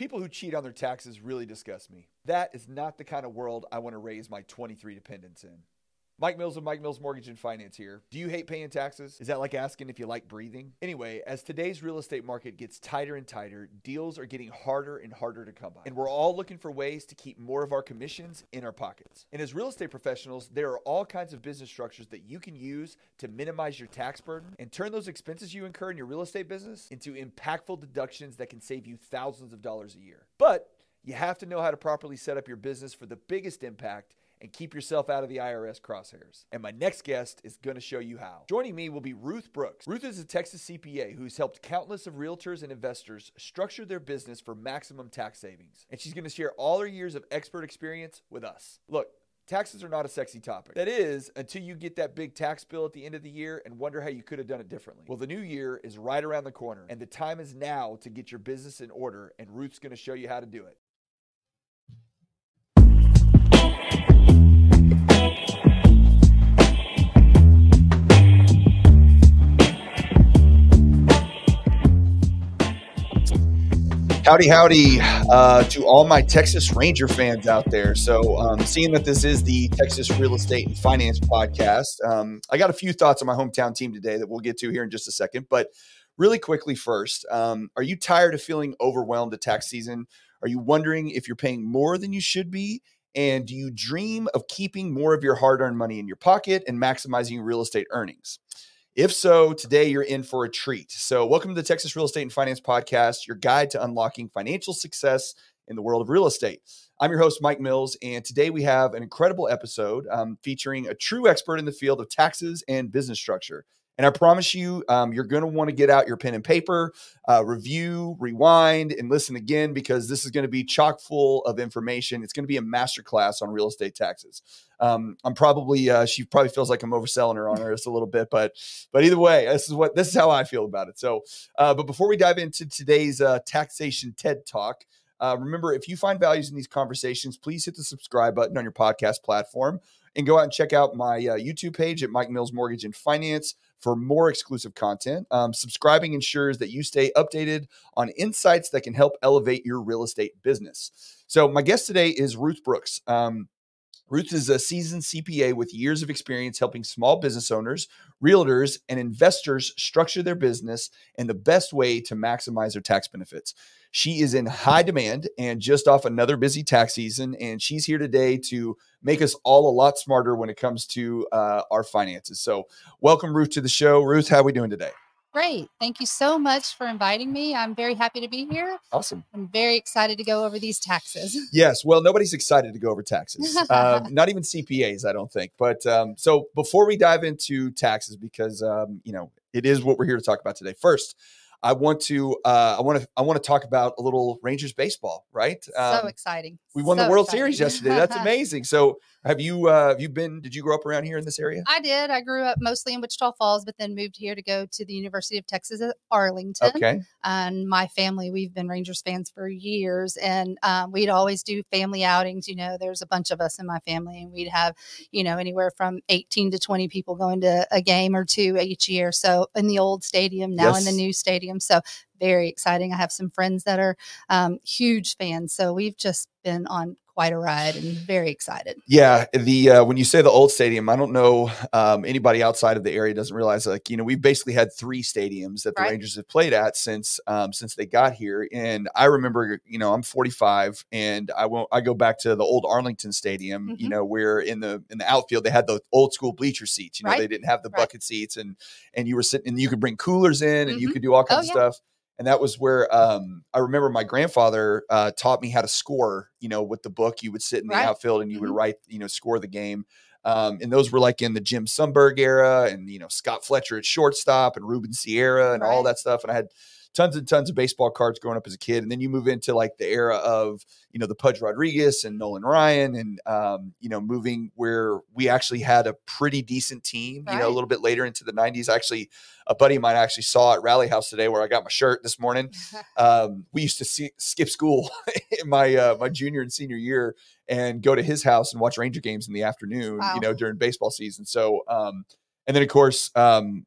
People who cheat on their taxes really disgust me. That is not the kind of world I want to raise my 23 dependents in. Mike Mills of Mike Mills Mortgage and Finance here. Do you hate paying taxes? Is that like asking if you like breathing? Anyway, as today's real estate market gets tighter and tighter, deals are getting harder and harder to come by. And we're all looking for ways to keep more of our commissions in our pockets. And as real estate professionals, there are all kinds of business structures that you can use to minimize your tax burden and turn those expenses you incur in your real estate business into impactful deductions that can save you thousands of dollars a year. But you have to know how to properly set up your business for the biggest impact and keep yourself out of the IRS crosshairs. And my next guest is gonna show you how. Joining me will be Ruth Brooks. Ruth is a Texas CPA who's helped countless of realtors and investors structure their business for maximum tax savings. And she's gonna share all her years of expert experience with us. Look, taxes are not a sexy topic. That is, until you get that big tax bill at the end of the year and wonder how you could have done it differently. Well, the new year is right around the corner, and the time is now to get your business in order, and Ruth's gonna show you how to do it. Howdy, howdy to all my Texas Ranger fans out there. So seeing that this is the Texas Real Estate and Finance Podcast, I got a few thoughts on my hometown team today that we'll get to here in just a second. But really quickly first, are you tired of feeling overwhelmed at tax season? Are you wondering if you're paying more than you should be? And do you dream of keeping more of your hard-earned money in your pocket and maximizing your real estate earnings? If so, today you're in for a treat. So welcome to the Texas Real Estate and Finance Podcast, your guide to unlocking financial success in the world of real estate. I'm your host, Mike Mills, and today we have an incredible episode featuring a true expert in the field of taxes and business structure. And I promise you, you're going to want to get out your pen and paper, review, rewind, and listen again, because this is going to be chock full of information. It's going to be a masterclass on real estate taxes. I'm probably, she probably feels like I'm overselling her on her just a little bit, but either way, this is how I feel about it. So, but before we dive into today's taxation TED Talk, remember, if you find values in these conversations, please hit the subscribe button on your podcast platform and go out and check out my YouTube page at Mike Mills Mortgage and Finance for more exclusive content. Subscribing ensures that you stay updated on insights that can help elevate your real estate business. So my guest today is Ruth Brooks. Ruth is a seasoned CPA with years of experience helping small business owners, realtors, and investors structure their business in the best way to maximize their tax benefits. She is in high demand and just off another busy tax season, and she's here today to make us all a lot smarter when it comes to our finances. So welcome, Ruth, to the show. Ruth, how are we doing today? Great. Thank you so much for inviting me. I'm very happy to be here. Awesome. I'm very excited to go over these taxes. Yes. Well, nobody's excited to go over taxes. Not even CPAs, I don't think. But so before we dive into taxes, because, it is what we're here to talk about today. First, I want to talk about a little Rangers baseball, right? So exciting. We won the World Series yesterday. That's amazing. So did you grow up around here in this area? I did. I grew up mostly in Wichita Falls, but then moved here to go to the University of Texas at Arlington. Okay. And my family, we've been Rangers fans for years, and we'd always do family outings. You know, there's a bunch of us in my family, and we'd have, anywhere from 18 to 20 people going to a game or two each year. So in the old stadium, now in the new stadium. So very exciting. I have some friends that are huge fans. So we've just been on quite a ride and very excited. Yeah. The when you say the old stadium, I don't know anybody outside of the area doesn't realize, we've basically had three stadiums that the Rangers have played at since they got here. And I remember, I'm 45 and I go back to the old Arlington Stadium, mm-hmm. Where in the outfield, they had those old school bleacher seats, they didn't have the bucket seats and you were sitting and you could bring coolers in and mm-hmm. you could do all kinds of stuff. And that was where I remember my grandfather taught me how to score, with the book. You would sit in the outfield and you would write, score the game. And those were like in the Jim Sundberg era and, Scott Fletcher at shortstop and Ruben Sierra and all that stuff. And I had tons and tons of baseball cards growing up as a kid. And then you move into like the era of, the Pudge Rodriguez and Nolan Ryan and, moving where we actually had a pretty decent team, a little bit later into the 90s. Actually, a buddy of mine actually saw at Rally House today where I got my shirt this morning. We used to skip school in my junior and senior year and go to his house and watch Ranger games in the afternoon, during baseball season. So, and then of course, I'm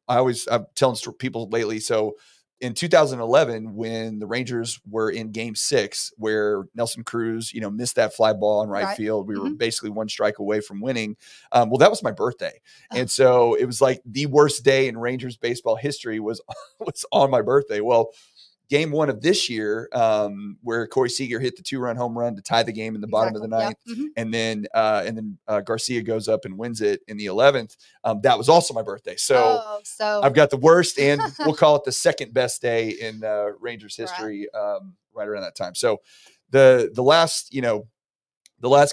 telling people lately, so in 2011, when the Rangers were in Game 6, where Nelson Cruz, missed that fly ball in right field, we were basically one strike away from winning. Well, that was my birthday, and so it was like the worst day in Rangers baseball history was on my birthday. Well, Game 1 of this year, where Corey Seager hit the 2-run home run to tie the game in the bottom of the 9th, and then Garcia goes up and wins it in the 11th. That was also my birthday, so I've got the worst, and we'll call it the second best day in Rangers history, right around that time. So the last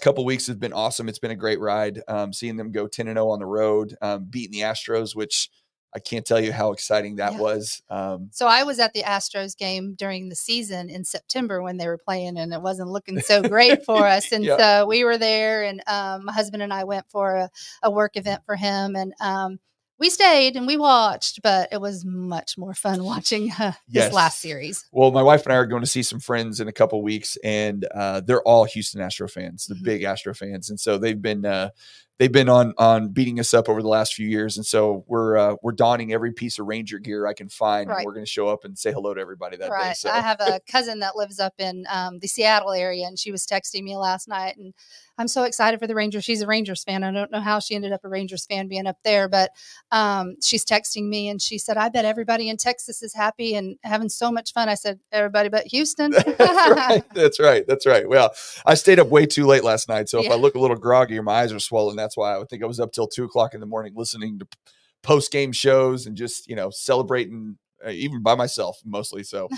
couple of weeks have been awesome. It's been a great ride, seeing them go 10-0 on the road, beating the Astros, which I can't tell you how exciting that was. So I was at the Astros game during the season in September when they were playing, and it wasn't looking so great for us. And so we were there, and my husband and I went for a work event for him, and we stayed and we watched, but it was much more fun watching this last series. Well, my wife and I are going to see some friends in a couple of weeks, and they're all Houston Astro fans, the big Astro fans. And so they've been on beating us up over the last few years. And so we're donning every piece of Ranger gear I can find. And we're going to show up and say hello to everybody that day. So. I have a cousin that lives up in the Seattle area, and she was texting me last night, and I'm so excited for the Rangers. She's a Rangers fan. I don't know how she ended up a Rangers fan being up there, but she's texting me, and she said, I bet everybody in Texas is happy and having so much fun. I said, everybody but Houston. That's right. Well, I stayed up way too late last night. So if I look a little groggy or my eyes are swollen, that's why. I think I was up till 2:00 in the morning listening to post-game shows and just, celebrating even by myself mostly. So,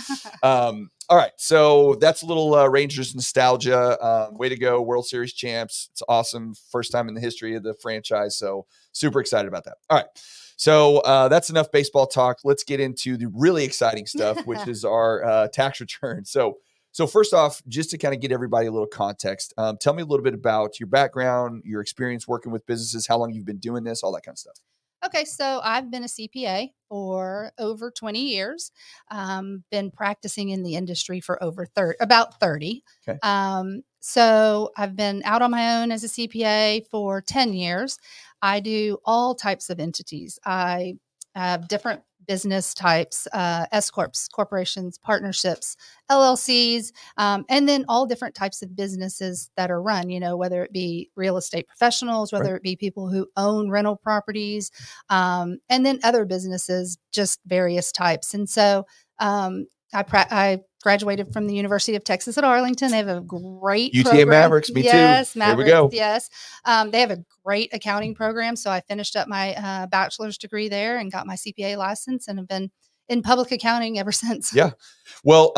all right. So that's a little Rangers nostalgia. Way to go, World Series champs. It's awesome. First time in the history of the franchise. So super excited about that. All right. So that's enough baseball talk. Let's get into the really exciting stuff, which is our tax return. So first off, just to kind of get everybody a little context, tell me a little bit about your background, your experience working with businesses, how long you've been doing this, all that kind of stuff. Okay, so I've been a CPA for over 20 years, been practicing in the industry for about 30. Okay. So I've been out on my own as a CPA for 10 years. I do all types of entities. I have different business types, S-corps, corporations, partnerships, LLCs, and then all different types of businesses that are run, whether it be real estate professionals, whether it be people who own rental properties, and then other businesses, just various types. And so I graduated from the University of Texas at Arlington. They have a great UTA program. Mavericks, me too. Mavericks, there we go. Yes. They have a great accounting program. So I finished up my bachelor's degree there and got my CPA license and have been in public accounting ever since. Yeah. Well,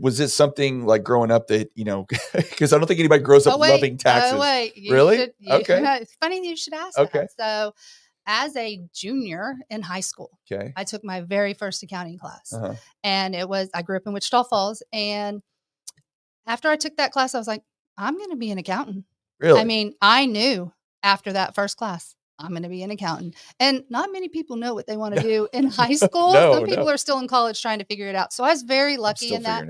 was this something like growing up that, because I don't think anybody grows up loving taxes. Oh, wait. Really? Okay. It's funny you should ask that. So as a junior in high school, I took my very first accounting class, and I grew up in Wichita Falls. And after I took that class, I was like, I'm going to be an accountant. Really? I mean, I knew after that first class, I'm going to be an accountant. And not many people know what they want to do in high school. Some people are still in college trying to figure it out. So I was very lucky in that.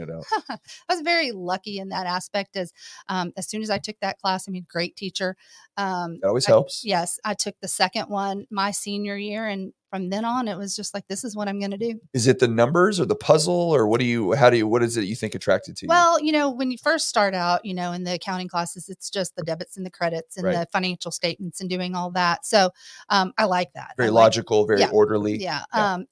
I was very lucky in that aspect as soon as I took that class, great teacher. It always helps. Yes. I took the second one my senior year, and from then on, it was just like, this is what I'm going to do. Is it the numbers or the puzzle, or what is it you think attracted to you? Well, when you first start out, in the accounting classes, it's just the debits and the credits and the financial statements and doing all that. So, I like that. Very logical, very orderly. Yeah.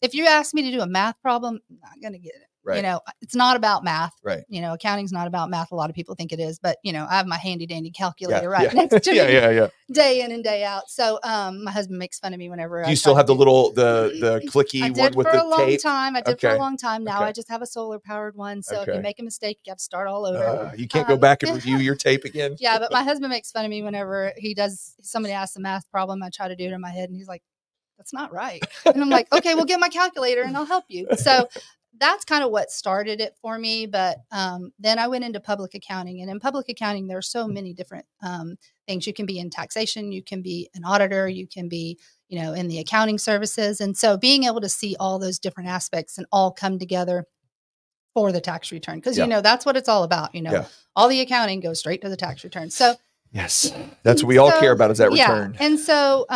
If you ask me to do a math problem, I'm not going to get it. Right. It's not about math, right? Accounting's not about math. A lot of people think it is, but I have my handy dandy calculator next to me day in and day out. So, my husband makes fun of me whenever I still have the clicky one with the tape. I did for a long time. Now I just have a solar powered one. So if you make a mistake, you have to start all over. You can't go back and review your tape again. Yeah. But my husband makes fun of me whenever somebody asks a math problem, I try to do it in my head and he's like, that's not right. And I'm like, okay, we'll get my calculator and I'll help you. So that's kind of what started it for me. But then I went into public accounting, and in public accounting, there are so many different things. You can be in taxation, you can be an auditor, you can be, in the accounting services. And so being able to see all those different aspects and all come together for the tax return, because, that's what it's all about. All the accounting goes straight to the tax return. So yes, that's what we all care about is that return. And so,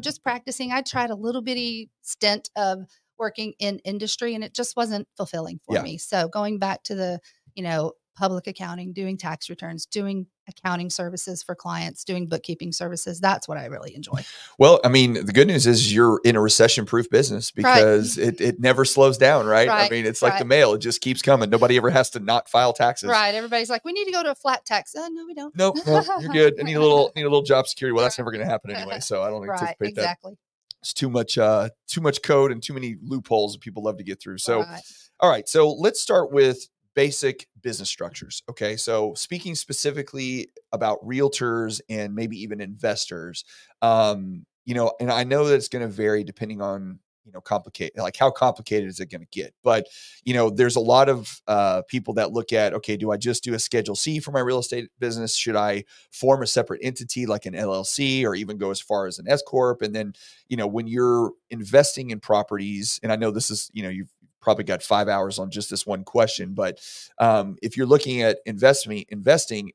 just practicing, I tried a little bitty stint of working in industry, and it just wasn't fulfilling for me. So going back to the, you know, public accounting, doing tax returns, doing accounting services for clients, doing bookkeeping services. That's what I really enjoy. Well, I mean, the good news is you're in a recession-proof business because it never slows down, right? I mean, it's like the mail. It just keeps coming. Nobody ever has to not file taxes. Right. Everybody's like, we need to go to a flat tax. No, we don't. No, you're good. I need a little job security. Well, that's never going to happen anyway. So I don't anticipate that. Exactly. It's too much code and too many loopholes that people love to get through. So, all right. So let's start with basic business structures. Okay. So speaking specifically about realtors and maybe even investors, you know, and I know that it's going to vary depending on, you know, how complicated is it going to get? But, you know, there's a lot of people that look at, okay, do I just do a Schedule C for my real estate business? Should I form a separate entity like an LLC or even go as far as an S corp? And then, you know, when you're investing in properties, and I know this is, you know, you've probably got 5 hours on just this one question, but if you're looking at investing,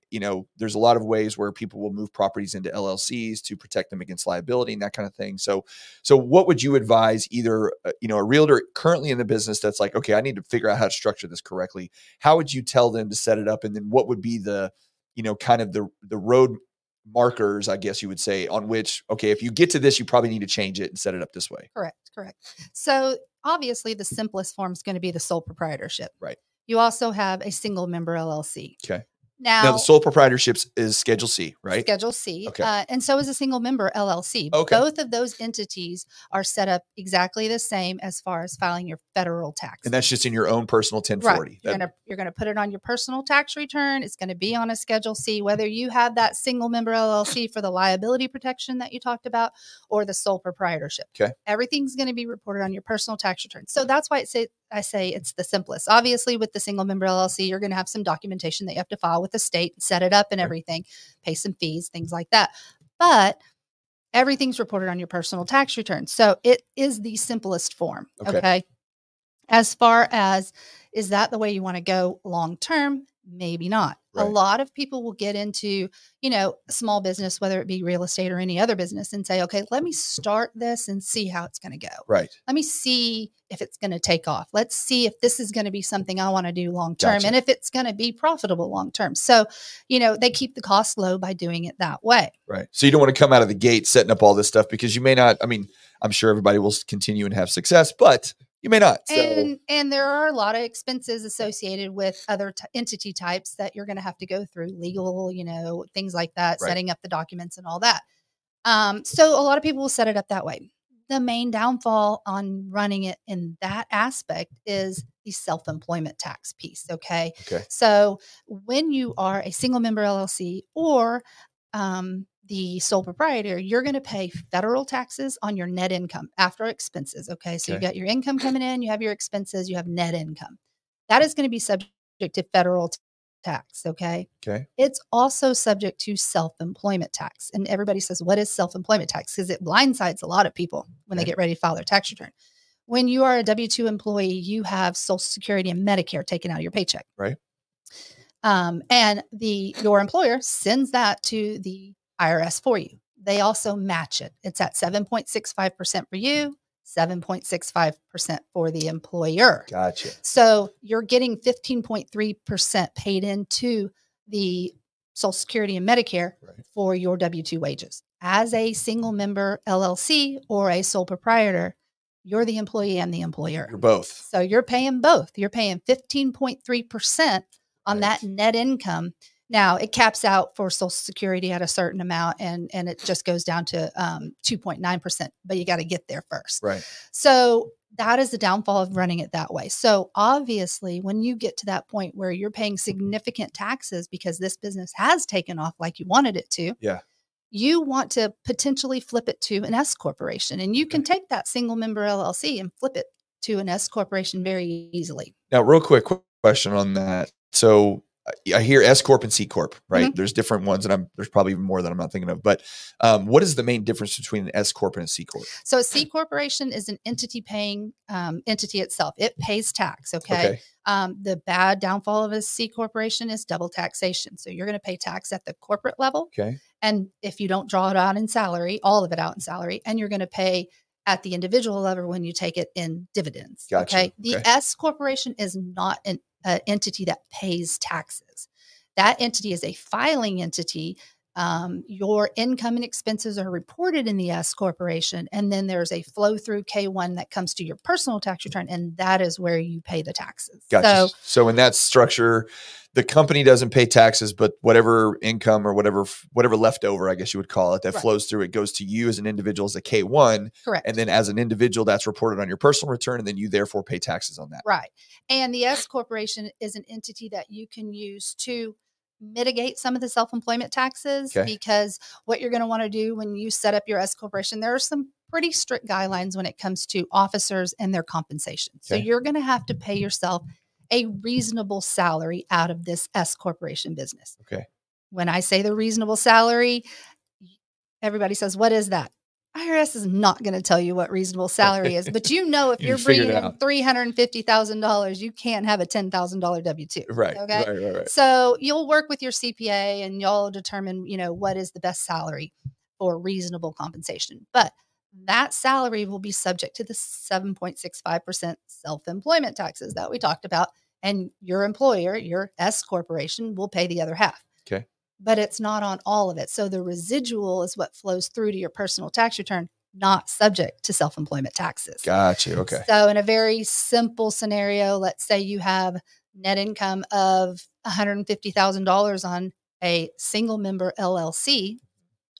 you know, there's a lot of ways where people will move properties into LLCs to protect them against liability and that kind of thing. So what would you advise either, you know, a realtor currently in the business that's like, okay, I need to figure out how to structure this correctly. How would you tell them to set it up? And then what would be the, you know, kind of the road markers, I guess you would say, on which, okay, if you get to this, you probably need to change it and set it up this way. Correct. So obviously the simplest form is going to be the sole proprietorship. Right. You also have a single member LLC. Okay. Now the sole proprietorship is Schedule C, right? Schedule C. Okay. And so is a single member LLC. Okay. Both of those entities are set up exactly the same as far as filing your federal tax. And that's just in your own personal 1040. Right. You're going to put it on your personal tax return. It's going to be on a Schedule C, whether you have that single member LLC for the liability protection that you talked about or the sole proprietorship. Okay. Everything's going to be reported on your personal tax return. So that's why I say it's the simplest. Obviously, with the single member LLC, you're going to have some documentation that you have to file with the state, set it up and everything, pay some fees, things like that. But everything's reported on your personal tax return. So it is the simplest form. Okay. As far as, is that the way you want to go long term? Maybe not. Right. A lot of people will get into, you know, small business, whether it be real estate or any other business, and say, okay, let me start this and see how it's going to go. Right. Let me see if it's going to take off. Let's see if this is going to be something I want to do long term. Gotcha. And if it's going to be profitable long term. So, you know, they keep the cost low by doing it that way. Right. So you don't want to come out of the gate setting up all this stuff because you may not, I mean, I'm sure everybody will continue and have success, but you may not. So. And there are a lot of expenses associated with other entity types that you're going to have to go through, legal, you know, things like that, setting up the documents and all that. So a lot of people will set it up that way. The main downfall on running it in that aspect is the self-employment tax piece. Okay. So when you are a single member LLC or, the sole proprietor, you're going to pay federal taxes on your net income after expenses. Okay. So you got your income coming in, you have your expenses, you have net income. That is going to be subject to federal tax. Okay. It's also subject to self-employment tax. And everybody says, what is self-employment tax? Because it blindsides a lot of people when they get ready to file their tax return. When you are a W-2 employee, you have Social Security and Medicare taken out of your paycheck. Right. And your employer sends that to the IRS for you. They also match it. It's at 7.65% for you, 7.65% for the employer. Gotcha. So you're getting 15.3% paid into the Social Security and Medicare for your W-2 wages. As a single member LLC or a sole proprietor, you're the employee and the employer. You're both. So you're paying both. You're paying 15.3% on that net income. Now it caps out for Social Security at a certain amount and it just goes down to 2.9%, but you got to get there first. Right. So that is the downfall of running it that way. So obviously when you get to that point where you're paying significant taxes because this business has taken off like you wanted it to, you want to potentially flip it to an S corporation, and you can take that single member LLC and flip it to an S corporation very easily. Now, real quick question on that. So I hear S Corp and C Corp, right? Mm-hmm. There's different ones, and there's probably even more that I'm not thinking of. But what is the main difference between an S Corp and a C Corp? So a C Corporation is an entity paying entity itself. It pays tax, okay? The bad downfall of a C Corporation is double taxation. So you're going to pay tax at the corporate level. Okay. And if you don't draw it out in salary, all of it out in salary, and you're going to pay at the individual level when you take it in dividends. Gotcha. Okay. The S corporation is not an entity that pays taxes. That entity is a filing entity. Your income and expenses are reported in the S corporation, and then there's a flow through K-1 that comes to your personal tax return, and that is where you pay the taxes. Gotcha. So in that structure, the company doesn't pay taxes, but whatever income or whatever leftover, I guess you would call it, that flows through, it goes to you as an individual as a K-1. Correct. And then as an individual, that's reported on your personal return, and then you therefore pay taxes on that. Right. And the S corporation is an entity that you can use to mitigate some of the self-employment taxes, because what you're going to want to do when you set up your S corporation, there are some pretty strict guidelines when it comes to officers and their compensation. So you're going to have to pay yourself a reasonable salary out of this S corporation business. Okay. When I say the reasonable salary, everybody says, what is that? IRS is not going to tell you what reasonable salary is, but you know, if you're bringing in $350,000, you can't have a $10,000 W-2. Right. Okay. Right. So you'll work with your CPA and y'all determine, you know, what is the best salary for reasonable compensation, but that salary will be subject to the 7.65% self-employment taxes that we talked about. And your employer, your S corporation, will pay the other half. Okay. But it's not on all of it. So the residual is what flows through to your personal tax return, not subject to self-employment taxes. Gotcha. Okay. So in a very simple scenario, let's say you have net income of $150,000 on a single member LLC.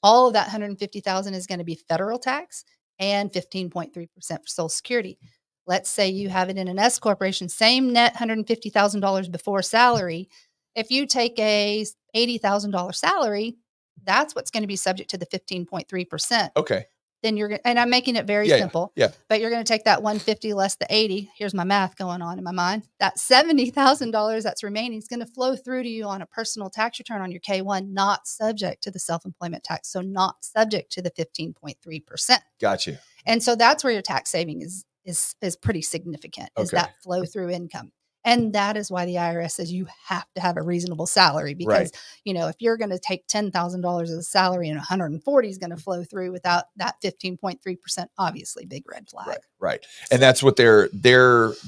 All of that $150,000 is going to be federal tax and 15.3% for Social Security. Let's say you have it in an S corporation, same net $150,000 before salary. If you take a $80,000 salary, that's what's going to be subject to the 15.3%. Okay. Then you're going to, and I'm making it very simple, but you're going to take that 150 less the 80. Here's my math going on in my mind. That $70,000 that's remaining is going to flow through to you on a personal tax return on your K-1, not subject to the self-employment tax. So not subject to the 15.3%. Got you. And so that's where your tax saving is pretty significant, is that flow through income. And that is why the IRS says you have to have a reasonable salary, because, you know, if you're going to take $10,000 as a salary and 140 is going to flow through without that 15.3%, obviously big red flag. Right. And that's what they're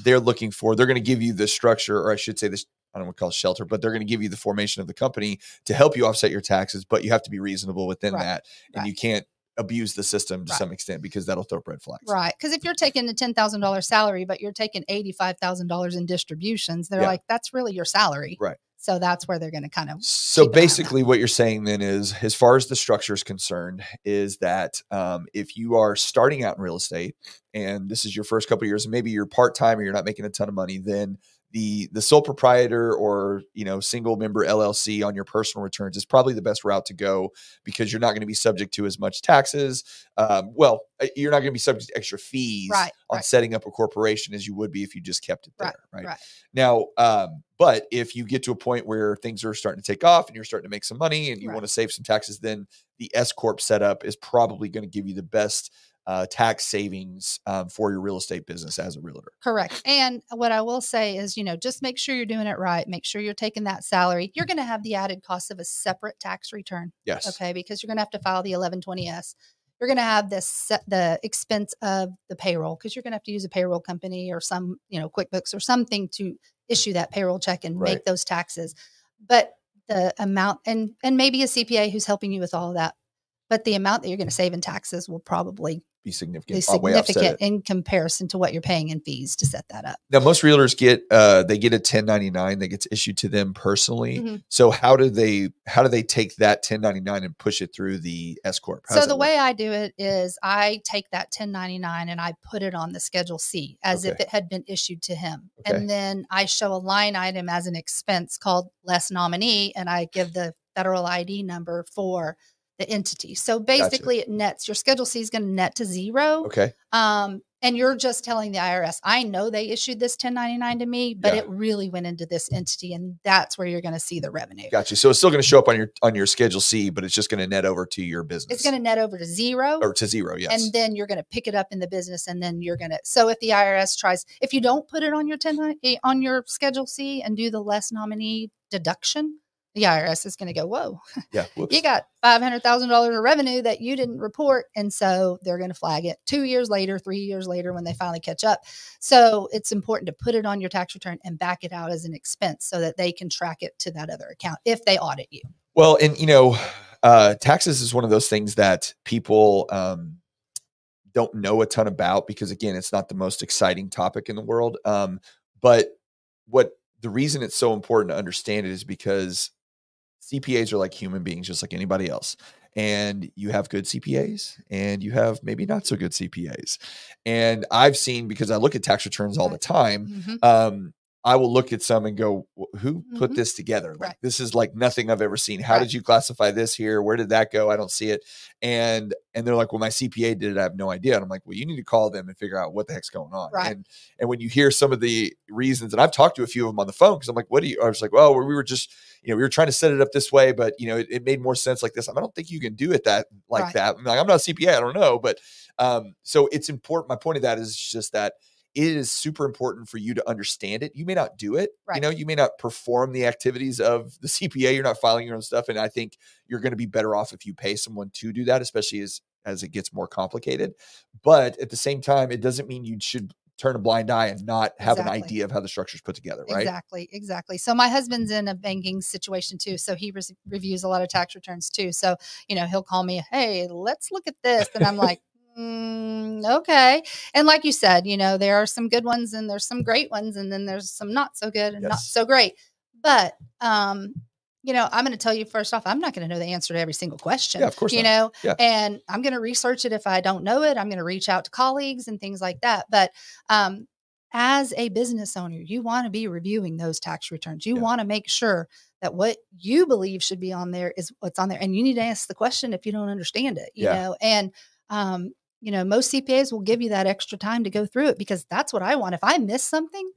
looking for. They're going to give you the structure, or I should say this, I don't want to call it shelter, but they're going to give you the formation of the company to help you offset your taxes, but you have to be reasonable within that. And you can't abuse the system to some extent, because that'll throw up red flags. Right. Because if you're taking a $10,000 salary, but you're taking $85,000 in distributions, they're like, that's really your salary. Right. So that's where they're going to kind of. So basically what you're saying then is, as far as the structure is concerned, is that if you are starting out in real estate and this is your first couple of years, and maybe you're part-time or you're not making a ton of money, then the sole proprietor or, you know, single member LLC on your personal returns is probably the best route to go, because you're not going to be subject to as much taxes. Well, you're not going to be subject to extra fees on setting up a corporation as you would be if you just kept it there. Right. Now, but if you get to a point where things are starting to take off and you're starting to make some money and you want to save some taxes, then the S corp setup is probably going to give you the best tax savings for your real estate business as a realtor. Correct. And what I will say is, you know, just make sure you're doing it right. Make sure you're taking that salary. You're going to have the added cost of a separate tax return. Yes. Okay. Because you're going to have to file the 1120S. You're going to have this, the expense of the payroll, because you're going to have to use a payroll company or some, you know, QuickBooks or something to issue that payroll check and make those taxes. But the amount, and maybe a CPA who's helping you with all of that, but the amount that you're going to save in taxes will probably be significant in comparison to what you're paying in fees to set that up. Now, most realtors get they get a 1099 that gets issued to them personally. Mm-hmm. So how do they take that 1099 and push it through the S corp? So the way I do it is I take that 1099 and I put it on the Schedule C as if it had been issued to him, and then I show a line item as an expense called less nominee, and I give the federal ID number for the entity. So basically it nets, your Schedule C is going to net to zero. Okay. And you're just telling the IRS, I know they issued this 1099 to me, but it really went into this entity, and that's where you're going to see the revenue. Gotcha. So it's still going to show up on your Schedule C, but it's just going to net over to your business. It's going to net over to zero. Or to zero, yes. And then you're going to pick it up in the business, and then you're going to, so if the IRS tries, if you don't put it on your Schedule C and do the less nominee deduction, the IRS is going to go, whoa, yeah, you got $500,000 in revenue that you didn't report. And so they're going to flag it 2 years later, 3 years later, when they finally catch up. So it's important to put it on your tax return and back it out as an expense so that they can track it to that other account if they audit you. Well, and you know, taxes is one of those things that people, don't know a ton about, because again, it's not the most exciting topic in the world. The reason it's so important to understand it is because CPAs are like human beings, just like anybody else. And you have good CPAs and you have maybe not so good CPAs. And I've seen, because I look at tax returns all the time, mm-hmm. I will look at some and go, who put this together? Like, right. This is like nothing I've ever seen. How did you classify this here? Where did that go? I don't see it. And they're like, well, my CPA did it. I have no idea. And I'm like, well, you need to call them and figure out what the heck's going on. Right. And when you hear some of the reasons, and I've talked to a few of them on the phone, because I'm like, I was like, well, we were just, we were trying to set it up this way, but it made more sense like this. I don't think you can do it that. I'm like, I'm not a CPA. I don't know. But, so it's important. My point of that is just that it is super important for you to understand it. You may not do it. Right. You may not perform the activities of the CPA. You're not filing your own stuff. And I think you're going to be better off if you pay someone to do that, especially as it gets more complicated. But at the same time, it doesn't mean you should turn a blind eye and not have an idea of how the structure is put together, right? Exactly. So my husband's in a banking situation too. So he reviews a lot of tax returns too. So, he'll call me, hey, let's look at this. And I'm like, okay. And like you said, there are some good ones and there's some great ones, and then there's some not so good and not so great. But, I'm going to tell you first off, I'm not going to know the answer to every single question, of course, and I'm going to research it. If I don't know it, I'm going to reach out to colleagues and things like that. But, as a business owner, you want to be reviewing those tax returns. You want to make sure that what you believe should be on there is what's on there. And you need to ask the question if you don't understand it, you know, and, most CPAs will give you that extra time to go through it, because that's what I want. If I miss something,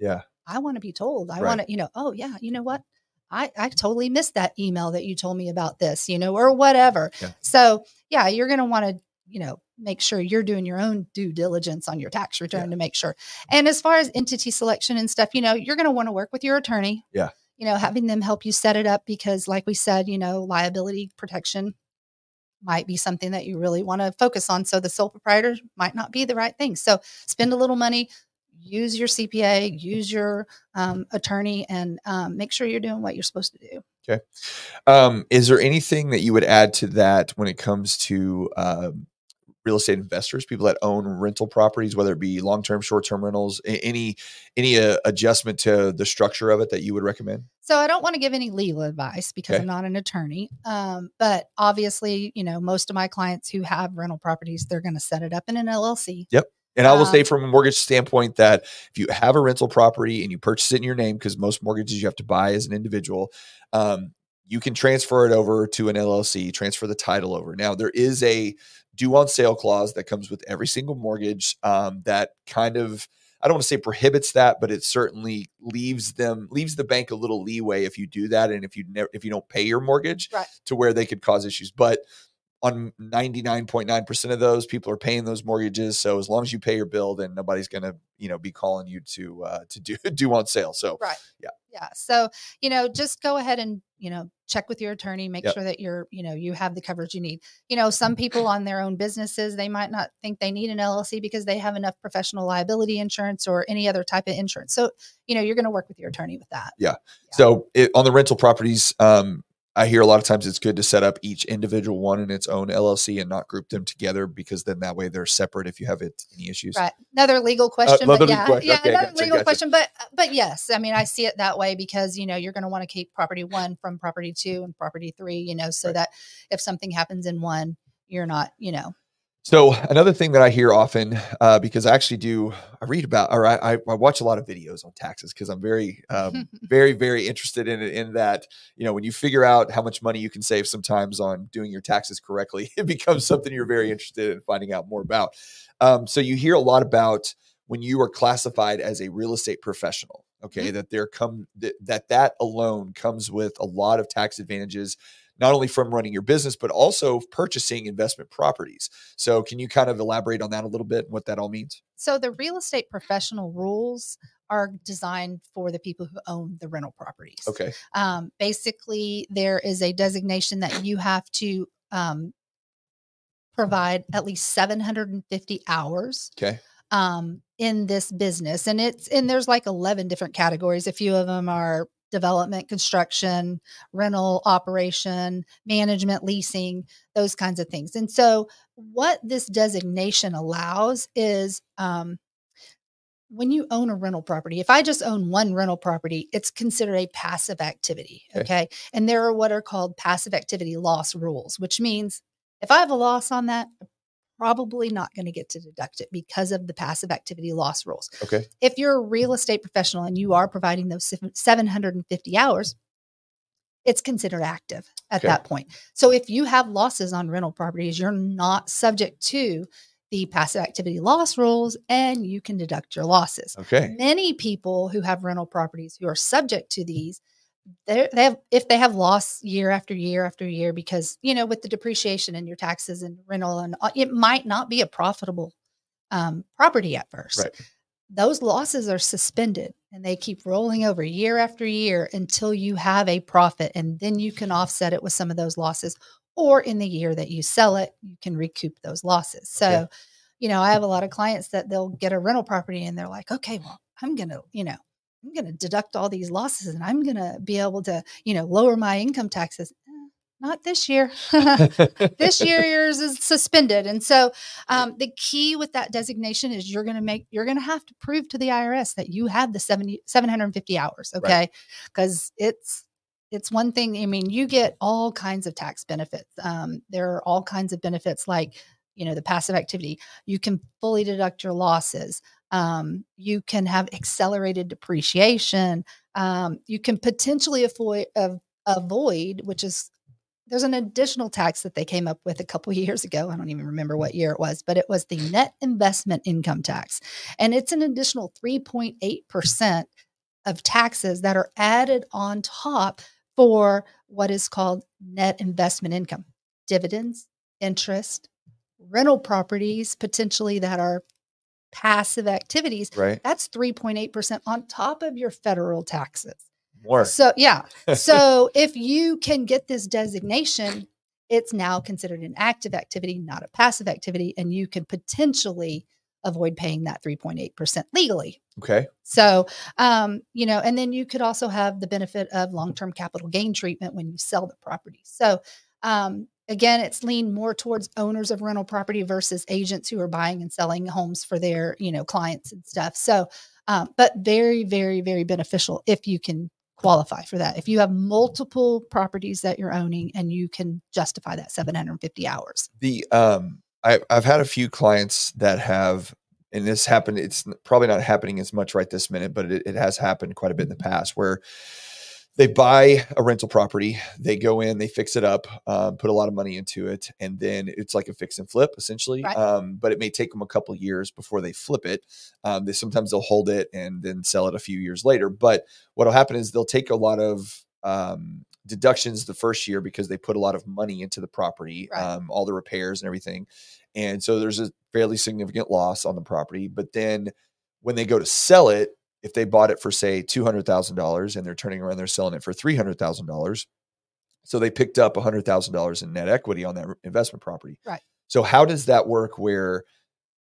I want to be told. I want to, oh yeah, you know what? I totally missed that email that you told me about this, or whatever. Yeah. So you're going to want to, make sure you're doing your own due diligence on your tax return to make sure. And as far as entity selection and stuff, you're going to want to work with your attorney, having them help you set it up, because like we said, liability protection might be something that you really want to focus on. So the sole proprietor might not be the right thing. So spend a little money, use your CPA, use your attorney, and make sure you're doing what you're supposed to do. Okay. Is there anything that you would add to that when it comes to real estate investors, people that own rental properties, whether it be long-term, short-term rentals, any adjustment to the structure of it that you would recommend? So I don't want to give any legal advice because I'm not an attorney. But obviously, most of my clients who have rental properties, they're going to set it up in an LLC. Yep. And I will say from a mortgage standpoint that if you have a rental property and you purchase it in your name, because most mortgages you have to buy as an individual, you can transfer it over to an LLC, transfer the title over. Now there is a due on sale clause that comes with every single mortgage that kind of, I don't want to say prohibits that, but it certainly leaves the bank a little leeway if you do that. And if you don't pay your mortgage to where they could cause issues, but on 99.9% of those, people are paying those mortgages. So as long as you pay your bill, then nobody's going to, be calling you to do due on sale. So, Yeah. So, just go ahead and, check with your attorney, make sure that you're, you have the coverage you need. Some people on their own businesses, they might not think they need an LLC because they have enough professional liability insurance or any other type of insurance. So, you're going to work with your attorney with that. Yeah. So on the rental properties, I hear a lot of times it's good to set up each individual one in its own LLC and not group them together, because then that way they're separate if you have any issues. Right. Another legal question. Question. But yes, I mean, I see it that way because, you're going to want to keep property one from property two and property three, so that if something happens in one, you're not, So another thing that I hear often, because I actually I watch a lot of videos on taxes because I'm very, very, very interested in it, in that, when you figure out how much money you can save sometimes on doing your taxes correctly, it becomes something you're very interested in finding out more about. So you hear a lot about when you are classified as a real estate professional, that alone comes with a lot of tax advantages. not only from running your business, but also purchasing investment properties. So can you kind of elaborate on that a little bit and what that all means? So the real estate professional rules are designed for the people who own the rental properties. Okay. Basically, there is a designation that you have to provide at least 750 hours. Okay. In this business. And there's like 11 different categories. A few of them are development, construction, rental, operation, management, leasing, those kinds of things. And so what this designation allows is, when you own a rental property, if I just own one rental property, it's considered a passive activity. Okay. And there are what are called passive activity loss rules, which means if I have a loss on that, I'm probably not going to get to deduct it because of the passive activity loss rules. Okay. If you're a real estate professional and you are providing those 750 hours, it's considered active at that point. So if you have losses on rental properties, you're not subject to the passive activity loss rules, and you can deduct your losses. Okay. Many people who have rental properties who are subject to these, if they have loss year after year after year, because, you know, with the depreciation and your taxes and rental, and it might not be a profitable property at first. Right. Those losses are suspended and they keep rolling over year after year until you have a profit, and then you can offset it with some of those losses. Or in the year that you sell it, you can recoup those losses. So, you know, I have a lot of clients that they'll get a rental property and they're like, okay, well, I'm going to deduct all these losses and I'm going to be able to, you know, lower my income taxes. Not this year. This year, yours is suspended. And so the key with that designation is you're going to have to prove to the IRS that you have the 750 hours. Okay. Because It's one thing. I mean, you get all kinds of tax benefits. There are all kinds of benefits, like, you know, the passive activity. You can fully deduct your losses. You can have accelerated depreciation. You can potentially avoid, which is, there's an additional tax that they came up with a couple of years ago. I don't even remember what year it was, but it was the net investment income tax. And it's an additional 3.8% of taxes that are added on top for what is called net investment income, dividends, interest, rental properties, potentially that are passive activities. Right. That's 3.8% on top of your federal taxes. More. So, yeah. So if you can get this designation, it's now considered an active activity, not a passive activity. And you can potentially avoid paying that 3.8% legally. Okay. So, you know, and then you could also have the benefit of long-term capital gain treatment when you sell the property. So, again, it's leaned more towards owners of rental property versus agents who are buying and selling homes for their, you know, clients and stuff. So, but very, very, very beneficial if you can qualify for that. If you have multiple properties that you're owning and you can justify that 750 hours. I've had a few clients that have, and this happened, it's probably not happening as much right this minute, but it has happened quite a bit in the past, where they buy a rental property, they go in, they fix it up, put a lot of money into it. And then it's like a fix and flip, essentially. Right. But it may take them a couple of years before they flip it. They sometimes they'll hold it and then sell it a few years later. But what'll happen is they'll take a lot of, deductions the first year because they put a lot of money into the property, right, all the repairs and everything. And so there's a fairly significant loss on the property. But then when they go to sell it, if they bought it for, say, $200,000 and they're turning around, they're selling it for $300,000. So they picked up $100,000 in net equity on that investment property. Right. So how does that work where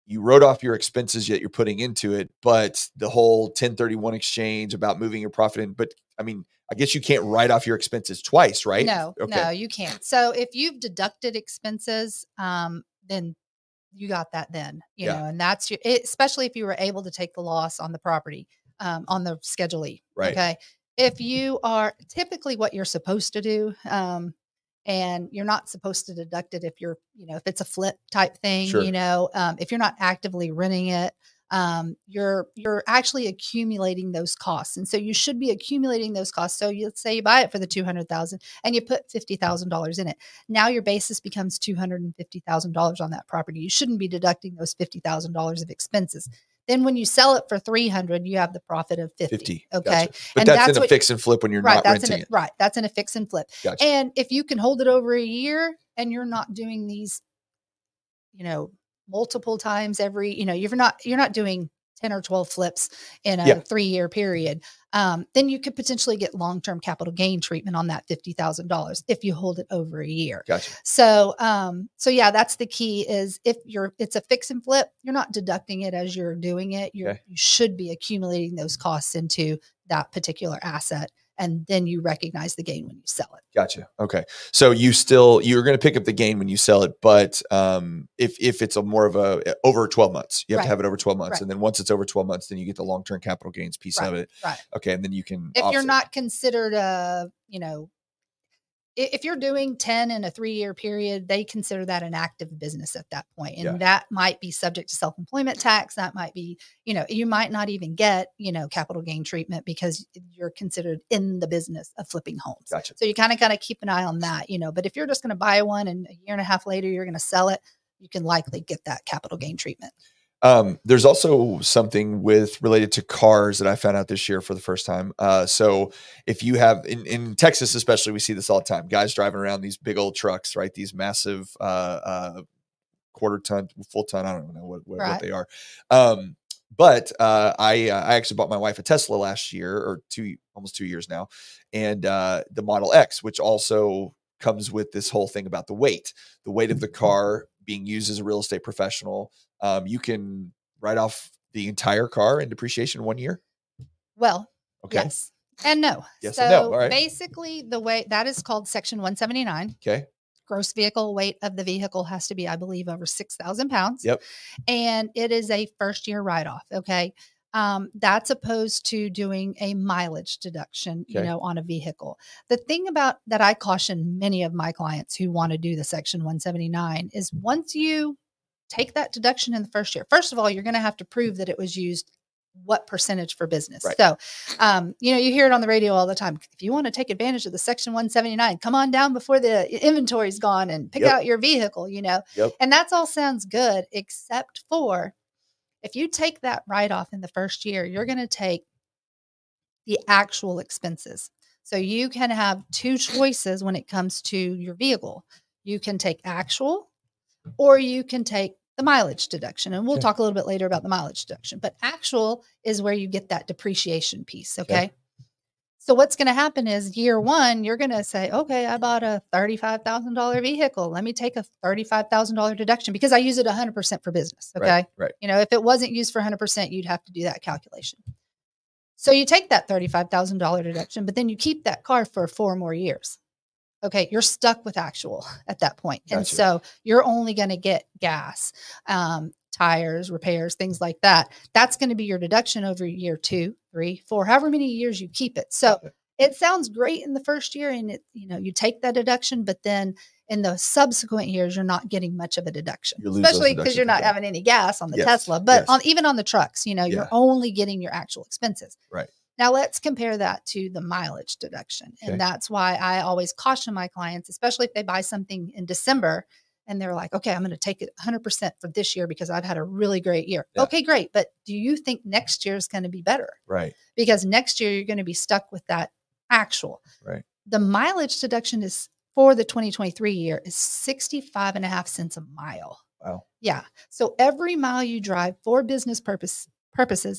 you wrote off your expenses yet you're putting into it, but the whole 1031 exchange about moving your profit in, but I mean, I guess you can't write off your expenses twice, right? No, you can't. So if you've deducted expenses, then you got that then, you know, and that's especially if you were able to take the loss on the property, on the Schedule E. Right. Okay. If you are typically what you're supposed to do, and you're not supposed to deduct it if you're, you know, if it's a flip type thing, sure, you know, if you're not actively renting it, you're actually accumulating those costs. And so you should be accumulating those costs. So let's say you buy it for the $200,000 and you put $50,000 in it. Now your basis becomes $250,000 on that property. You shouldn't be deducting those $50,000 of expenses. Then when you sell it for $300, you have the profit of $50. Okay. Gotcha. But that's in a fix and flip when you're not renting it. Right. That's in a fix and flip. Gotcha. And if you can hold it over a year and you're not doing these, you know, multiple times every, you know, you're not doing 10 or 12 flips in a 3-year period, then you could potentially get long-term capital gain treatment on that $50,000 if you hold it over a year. Gotcha. So yeah, that's the key is if it's a fix and flip, you're not deducting it as you're doing it. You should be accumulating those costs into that particular asset. And then you recognize the gain when you sell it. Gotcha. Okay. So you're going to pick up the gain when you sell it, but if it's over 12 months, you have to have it over 12 months. Right. And then once it's over 12 months, then you get the long-term capital gains piece of it. Right. Okay. And then you can, if you're not considered if you're doing 10 in a 3-year period, they consider that an active business at that point. And that might be subject to self-employment tax. That might be, you know, you might not even get, you know, capital gain treatment because you're considered in the business of flipping homes. Gotcha. So you kind of keep an eye on that, you know, but if you're just going to buy one and a year and a half later, you're going to sell it, you can likely get that capital gain treatment. There's also something related to cars that I found out this year for the first time. So if you have in Texas, especially, we see this all the time, guys driving around these big old trucks, right? These massive, quarter ton, full ton. I don't know what they are. But I actually bought my wife a Tesla last year or almost 2 years now. And, the Model X, which also comes with this whole thing about the weight of the car being used as a real estate professional. You can write off the entire car in depreciation 1 year? Well, okay. Yes and no. Yes and no. All right. Basically, the way that is called Section 179. Okay. Gross vehicle weight of the vehicle has to be, I believe, over 6,000 pounds. Yep. And it is a first-year write-off. Okay. That's opposed to doing a mileage deduction, you know, on a vehicle. The thing about that I caution many of my clients who want to do the Section 179 is once you take that deduction in the first year. First of all, you're going to have to prove that it was used what percentage for business. Right. So, you know, you hear it on the radio all the time. If you want to take advantage of the Section 179, come on down before the inventory's gone and pick out your vehicle, you know, and that's all sounds good, except for if you take that write-off in the first year, you're going to take the actual expenses. So you can have two choices when it comes to your vehicle. You can take actual or you can take the mileage deduction. And we'll talk a little bit later about the mileage deduction, but actual is where you get that depreciation piece. Okay. So what's going to happen is year one, you're going to say, okay, I bought a $35,000 vehicle. Let me take a $35,000 deduction because I use it 100% for business. Okay. Right. You know, if it wasn't used for 100%, you'd have to do that calculation. So you take that $35,000 deduction, but then you keep that car for 4 more years. Okay, you're stuck with actual at that point. And so you're only going to get gas, tires, repairs, things like that. That's going to be your deduction over year 2, 3, 4, however many years you keep it. So it sounds great in the first year and it, you know, you take that deduction, but then in the subsequent years, you're not getting much of a deduction, especially because you're not having any gas on the Tesla, but even on the trucks, you know, you're only getting your actual expenses. Right. Now let's compare that to the mileage deduction. And that's why I always caution my clients, especially if they buy something in December and they're like, okay, I'm going to take it 100% for this year because I've had a really great year. Yeah. Okay, great. But do you think next year is going to be better? Right. Because next year you're going to be stuck with that actual. Right. The mileage deduction is for the 2023 year is 65.5 cents a mile. Wow. Yeah. So every mile you drive for business purposes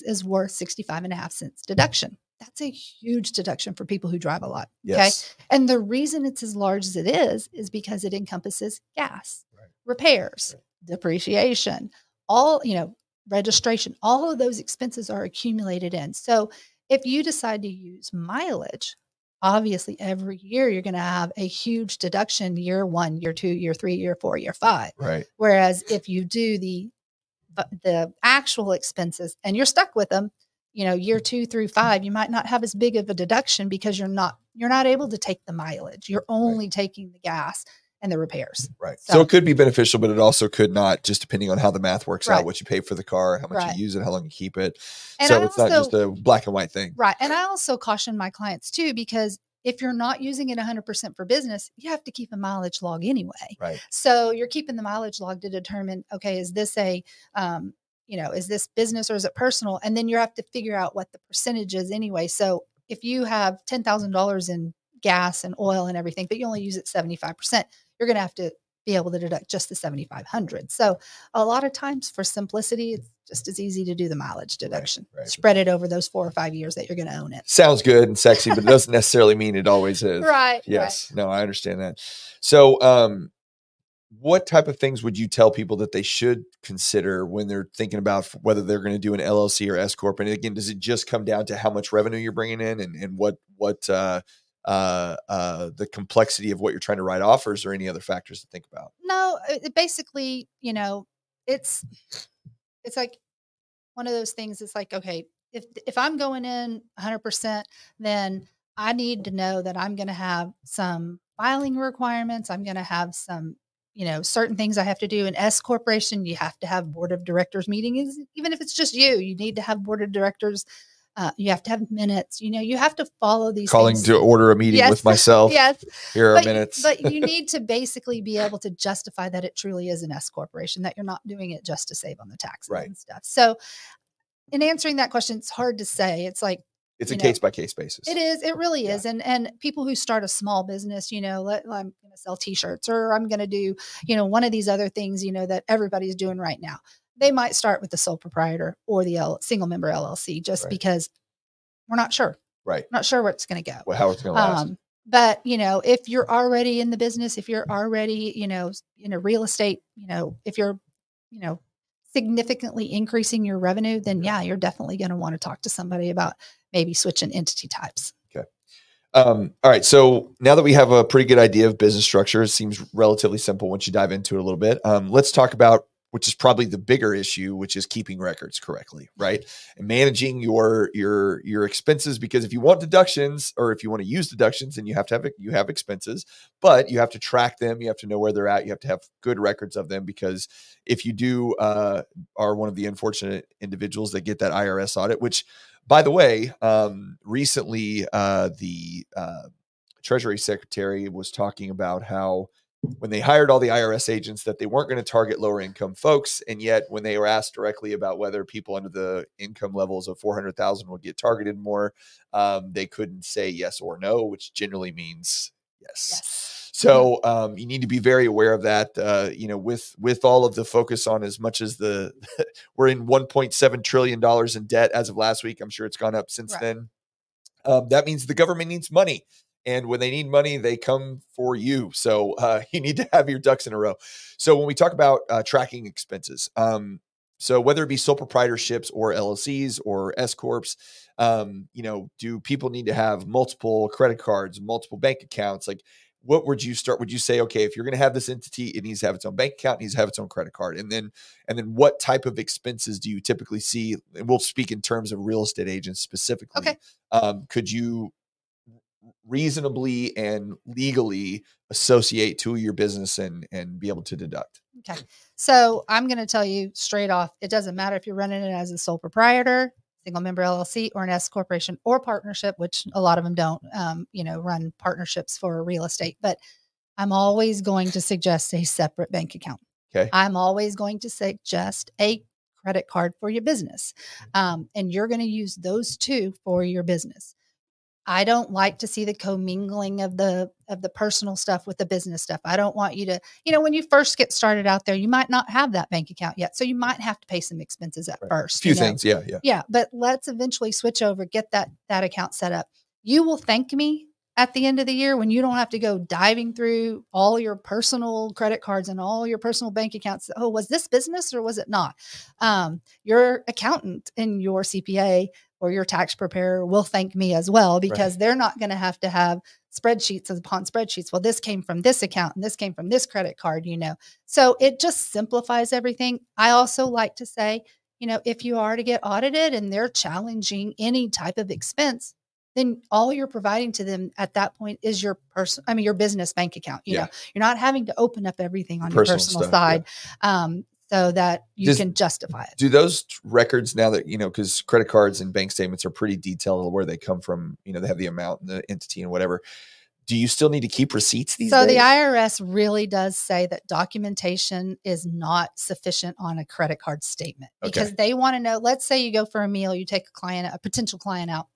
is worth 65.5 cents deduction. That's a huge deduction for people who drive a lot. Yes. Okay. And the reason it's as large as it is because it encompasses gas, repairs, depreciation, all, you know, registration, all of those expenses are accumulated in. So if you decide to use mileage, obviously every year you're going to have a huge deduction year 1, year 2, year 3, year 4, year 5. Right. Whereas if you do the actual expenses and you're stuck with them, you know, year 2 through 5, you might not have as big of a deduction because you're not able to take the mileage. You're only taking the gas and the repairs. Right. So it could be beneficial, but it also could not, just depending on how the math works out, what you pay for the car, how much you use it, how long you keep it. And so it's not just a black and white thing. Right. And I also caution my clients too, because if you're not using it 100% for business, you have to keep a mileage log anyway. Right. So you're keeping the mileage log to determine, okay, is this a, you know, is this business or is it personal? And then you have to figure out what the percentage is anyway. So if you have $10,000 in gas and oil and everything, but you only use it 75%, you're going to have to be able to deduct just the $7,500. So a lot of times for simplicity, it's just as easy to do the mileage deduction, right. Spread it over those 4 or 5 years that you're going to own it. Sounds good and sexy, but it doesn't necessarily mean it always is. Right. Yes. Right. No, I understand that. So, what type of things would you tell people that they should consider when they're thinking about whether they're going to do an LLC or S corp? And again, does it just come down to how much revenue you're bringing in and what the complexity of what you're trying to write off, or is there any other factors to think about? No, it basically, you know, it's like one of those things. It's like, okay, if I'm going in 100%, then I need to know that I'm going to have some filing requirements. I'm going to have some, you know, certain things I have to do. In S corporation, you have to have board of directors meetings. Even if it's just you, you need to have board of directors. You have to have minutes, you know, you have to follow these things. To order a meeting, yes, with myself. Yes. Here are minutes. But you need to basically be able to justify that it truly is an S corporation, that you're not doing it just to save on the taxes, right, and stuff. So in answering that question, it's hard to say. It's like, it's a case by case basis. It is. It really is. And people who start a small business, you know, I'm going to sell t-shirts, or I'm going to do, you know, one of these other things, you know, that everybody's doing right now. They might start with the sole proprietor or the single member LLC, just because we're not sure. Right. Not sure where it's going to go. Well, how it's going to last. But, you know, if you're already in the business, if you're already, you know, in a real estate, you know, if you're, you know, significantly increasing your revenue, then yeah, you're definitely going to want to talk to somebody about maybe switching entity types. Okay. All right. So now that we have a pretty good idea of business structure, it seems relatively simple once you dive into it a little bit. Let's talk about, which is probably the bigger issue, which is keeping records correctly, right? And managing your expenses, because if you want deductions, or if you want to use deductions, then you have expenses, but you have to track them. You have to know where they're at. You have to have good records of them, because if you do are one of the unfortunate individuals that get that IRS audit, which, by the way, recently the Treasury Secretary was talking about how when they hired all the IRS agents that they weren't going to target lower income folks. And yet when they were asked directly about whether people under the income levels of 400,000 would get targeted more, they couldn't say yes or no, which generally means yes. So you need to be very aware of that, you know, with all of the focus on, as much as we're in $1.7 trillion in debt as of last week. I'm sure it's gone up since then. That means the government needs money. And when they need money, they come for you. So you need to have your ducks in a row. So when we talk about tracking expenses, so whether it be sole proprietorships or LLCs or S corps, you know, do people need to have multiple credit cards, multiple bank accounts? Like, what would you start? Would you say, okay, if you're going to have this entity, it needs to have its own bank account, it needs to have its own credit card. And then what type of expenses do you typically see? And we'll speak in terms of real estate agents specifically. Okay. Could you reasonably and legally associate to your business and be able to deduct? Okay. So I'm going to tell you straight off, it doesn't matter if you're running it as a sole proprietor, single member LLC, or an S corporation or partnership, which a lot of them don't, you know, run partnerships for real estate, but I'm always going to suggest a separate bank account. Okay. I'm always going to suggest a credit card for your business. And you're going to use those two for your business. I don't like to see the commingling of the personal stuff with the business stuff. I don't want you to, you know, when you first get started out there, you might not have that bank account yet. So you might have to pay some expenses at first. A few things. Know? Yeah. Yeah. But let's eventually switch over, get that account set up. You will thank me at the end of the year when you don't have to go diving through all your personal credit cards and all your personal bank accounts. Oh, was this business or was it not? Your accountant and your CPA or your tax preparer will thank me as well, because they're not going to have spreadsheets upon spreadsheets. Well, this came from this account and this came from this credit card, you know, so it just simplifies everything. I also like to say, you know, if you are to get audited and they're challenging any type of expense, then all you're providing to them at that point is your business bank account. You know, you're not having to open up everything on your personal stuff, side. Yeah. So that you can justify it. Do those records now that, you know, because credit cards and bank statements are pretty detailed where they come from, you know, they have the amount and the entity and whatever. do you still need to keep receipts these days? So the IRS really does say that documentation is not sufficient on a credit card statement because they want to know, let's say you go for a meal, you take a potential client out.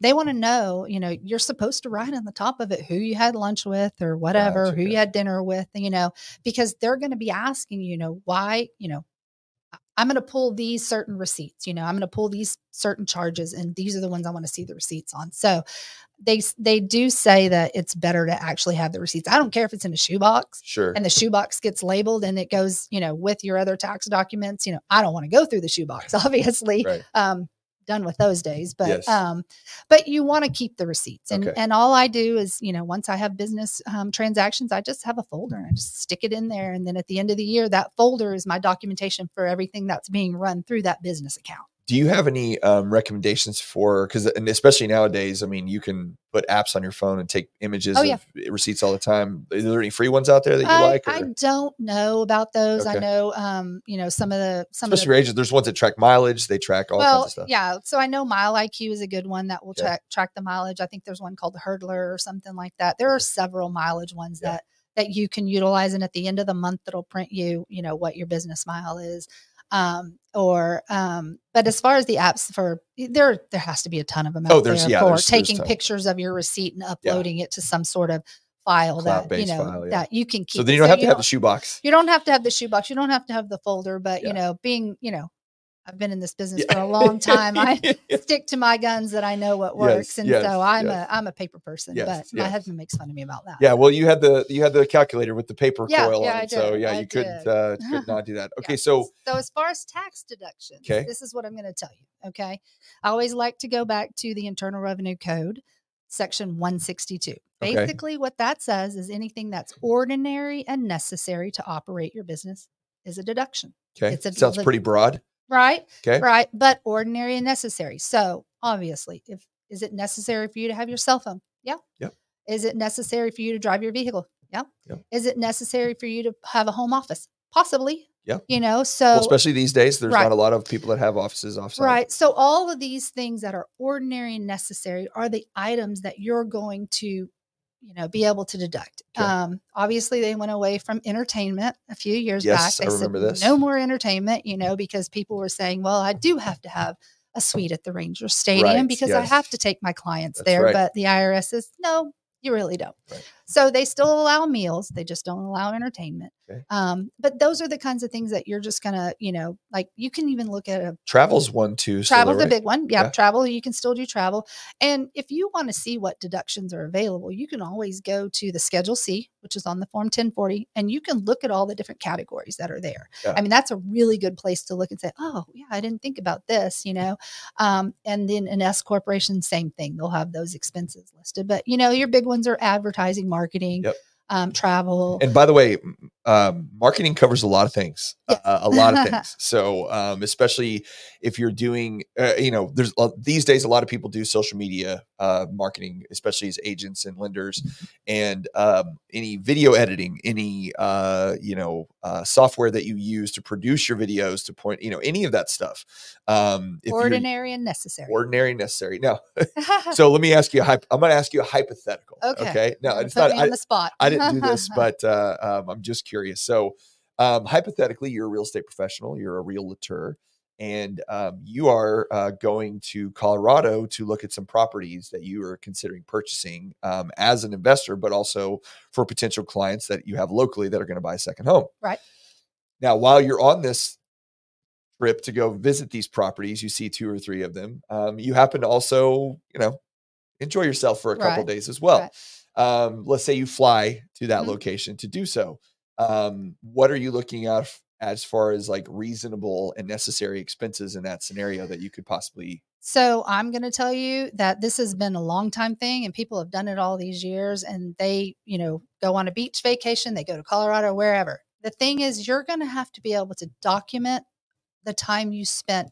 They want to know, you know, you're supposed to write on the top of it who you had lunch with or whatever, who you had dinner with, you know, because they're going to be asking, you know, why, you know, I'm going to pull these certain receipts, you know, I'm going to pull these certain charges and these are the ones I want to see the receipts on. So they do say that it's better to actually have the receipts. I don't care if it's in a shoebox and the shoebox gets labeled and it goes, you know, with your other tax documents, you know, I don't want to go through the shoebox, obviously. Done with those days, but, but you want to keep the receipts and all I do is, you know, once I have business transactions, I just have a folder and I just stick it in there. And then at the end of the year, that folder is my documentation for everything that's being run through that business account. Do you have any recommendations for, and especially nowadays, I mean, you can put apps on your phone and take images of receipts all the time. Are there any free ones out there that you like? Or? I don't know about those. I know, you know, especially your agents, there's ones that track mileage. They track all kinds of stuff. So I know Mile IQ is a good one that will track the mileage. I think there's one called the Hurdler or something like that. There are several mileage ones that you can utilize. And at the end of the month, it'll print you, you know, what your business mile is. But as far as the apps for there has to be a ton of them out there's taking pictures of your receipt and uploading it to some sort of file that you can keep. So then you don't have to have the shoebox. You don't have to have the shoebox. You don't have to have the folder, but you know, being, you know, I've been in this business for a long time. I stick to my guns that I know what works. So I'm a paper person, but my husband makes fun of me about that. Yeah. Well, you had the calculator with the paper coil on it. So you could not do that. Okay. Yeah. So as far as tax deductions, this is what I'm going to tell you. Okay. I always like to go back to the Internal Revenue Code, Section 162. Basically what that says is anything that's ordinary and necessary to operate your business is a deduction. Okay. Sounds pretty broad. Right. Okay. Right. But ordinary and necessary. So obviously, is it necessary for you to have your cell phone? Yeah. Yep. Is it necessary for you to drive your vehicle? Yeah. Yep. Is it necessary for you to have a home office? Possibly. Yeah. You know, so. Well, especially these days, there's not a lot of people that have offices offsite. Right. So all of these things that are ordinary and necessary are the items that you're going to, you know, be able to deduct. Okay. Obviously they went away from entertainment a few years back. They said no more entertainment, you know, because people were saying, well, I do have to have a suite at the Rangers Stadium because I have to take my clients there. Right. But the IRS is no, you really don't. Right. So they still allow meals. They just don't allow entertainment. Okay. But those are the kinds of things that you're just going to, you know, like you can even look at travel's one too. Travel's a big one. Yeah. Travel. You can still do travel. And if you want to see what deductions are available, you can always go to the Schedule C, which is on the form 1040, and you can look at all the different categories that are there. Yeah. I mean, that's a really good place to look and say, oh yeah, I didn't think about this, you know? And then an S corporation, same thing. They'll have those expenses listed, but you know, your big ones are advertising, marketing, travel. And by the way, marketing covers a lot of things, a lot of things. So, especially if you're doing, you know, there's these days, a lot of people do social media, marketing, especially as agents and lenders, and, any video editing, any, you know, software that you use to produce your videos to point, you know, any of that stuff. Ordinary and necessary. Now, so let me ask you, I'm going to ask you a hypothetical. Okay. No, it's not on the spot. I didn't do this, but, I'm just curious. So, hypothetically, you're a real estate professional, you're a realtor, and you are going to Colorado to look at some properties that you are considering purchasing as an investor, but also for potential clients that you have locally that are going to buy a second home. Right. Now, while you're on this trip to go visit these properties, you see 2 or 3 of them. You happen to also, you know, enjoy yourself for a couple of days as well. Right. Let's say you fly to that location to do so. What are you looking at as far as like reasonable and necessary expenses in that scenario that you could possibly? So I'm going to tell you that this has been a long time thing and people have done it all these years and they, you know, go on a beach vacation, they go to Colorado, wherever. The thing is, you're going to have to be able to document the time you spent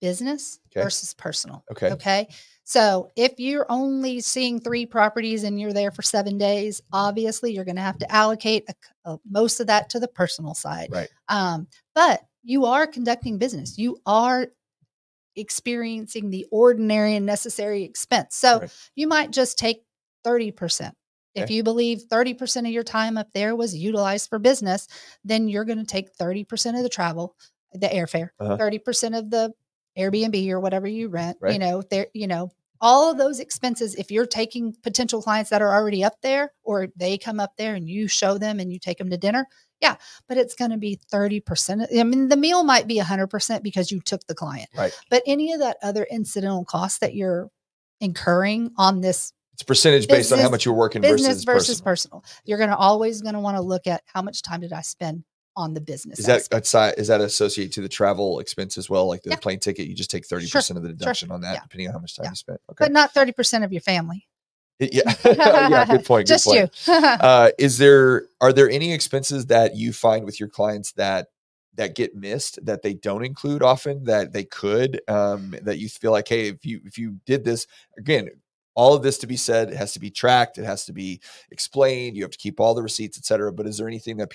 business versus personal. Okay. So if you're only seeing 3 properties and you're there for 7 days, obviously you're going to have to allocate most of that to the personal side. Right. But you are conducting business. You are experiencing the ordinary and necessary expense. So you might just take 30%. Okay. If you believe 30% of your time up there was utilized for business, then you're going to take 30% of the travel, the airfare, 30% of the Airbnb or whatever you rent, right. All of those expenses. If you're taking potential clients that are already up there, or they come up there and you show them and you take them to dinner. Yeah. But it's going to be 30%. I mean, the meal might be 100% because you took the client, right. But any of that other incidental cost that you're incurring on this, it's percentage based on how much you're working versus personal. You're going to want to look at how much time did I spend on the business. Is that associated to the travel expense as well? Like the plane ticket, you just take 30% of the deduction on that, depending on how much time you spent. Okay. But not 30% of your family. Yeah. Yeah. Good point. Just good point. You. Are there any expenses that you find with your clients that get missed, that they don't include often, that they could, that you feel like, hey, if you did this again, all of this to be said, it has to be tracked. It has to be explained. You have to keep all the receipts, et cetera. But is there anything that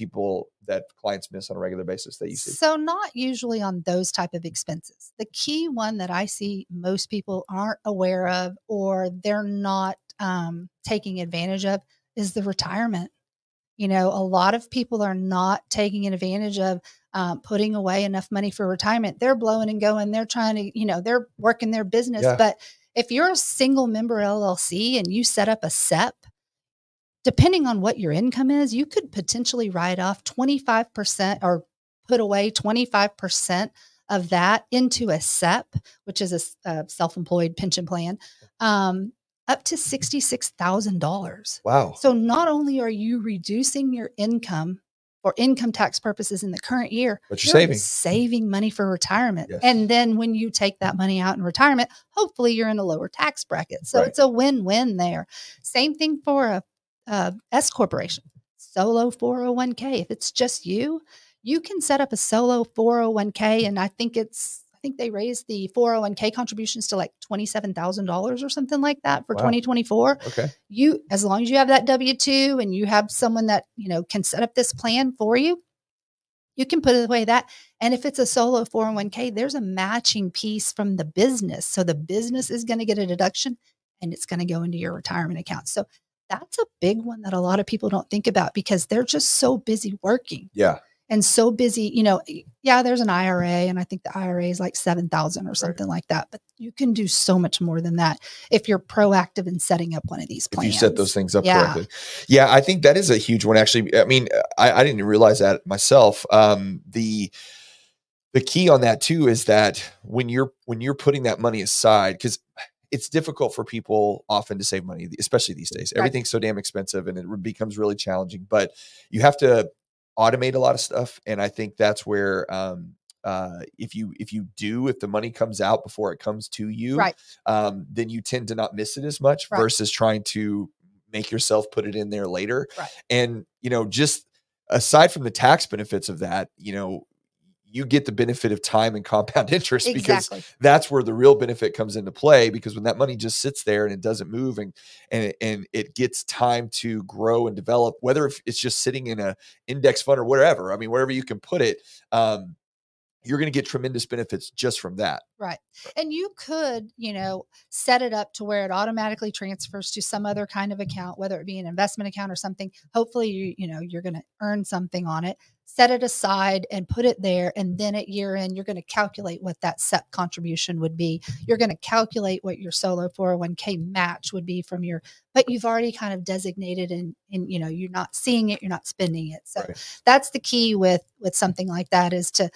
clients miss on a regular basis that you see? So not usually on those type of expenses. The key one that I see most people aren't aware of, or they're not taking advantage of, is the retirement. A lot of people are not taking advantage of putting away enough money for retirement. They're blowing and going. They're trying to, they're working their business, but if you're a single member LLC and you set up a SEP, depending on what your income is, you could potentially write off 25% or put away 25% of that into a SEP, which is a self-employed pension plan, up to $66,000. Wow. So not only are you reducing your income for income tax purposes in the current year, but you're saving money for retirement. Yes. And then when you take that money out in retirement, hopefully you're in a lower tax bracket. So it's a win-win there. Same thing for a S corporation, Solo 401k. If it's just you, you can set up a Solo 401k. And I think they raised the 401k contributions to like $27,000 or something like that for 2024. Okay. You, as long as you have that W-2 and you have someone that, can set up this plan for you, you can put away that. And if it's a Solo 401k, there's a matching piece from the business. So the business is going to get a deduction and it's going to go into your retirement account. So that's a big one that a lot of people don't think about because they're just so busy working. Yeah. And so busy, there's an IRA, and I think the IRA is like $7,000 or something like that. But you can do so much more than that if you're proactive in setting up one of these plans. If you set those things up correctly. Yeah, I think that is a huge one, actually. I mean, I didn't realize that myself. The key on that too is that when you're putting that money aside, because it's difficult for people often to save money, especially these days. Everything's so damn expensive, and it becomes really challenging. But you have to automate a lot of stuff. And I think that's where, if the money comes out before it comes to you, then you tend to not miss it as much versus trying to make yourself put it in there later. Right. And, just aside from the tax benefits of that, you get the benefit of time and compound interest because that's where the real benefit comes into play, because when that money just sits there and it doesn't move and it gets time to grow and develop, whether it's just sitting in a index fund or whatever, I mean, wherever you can put it, you're going to get tremendous benefits just from that. Right. And you could, set it up to where it automatically transfers to some other kind of account, whether it be an investment account or something. Hopefully, you're going to earn something on it, set it aside and put it there. And then at year end, you're going to calculate what that SEP contribution would be. You're going to calculate what your Solo 401k match would be but you've already kind of designated and you're not seeing it, you're not spending it. So that's the key with something like that is to,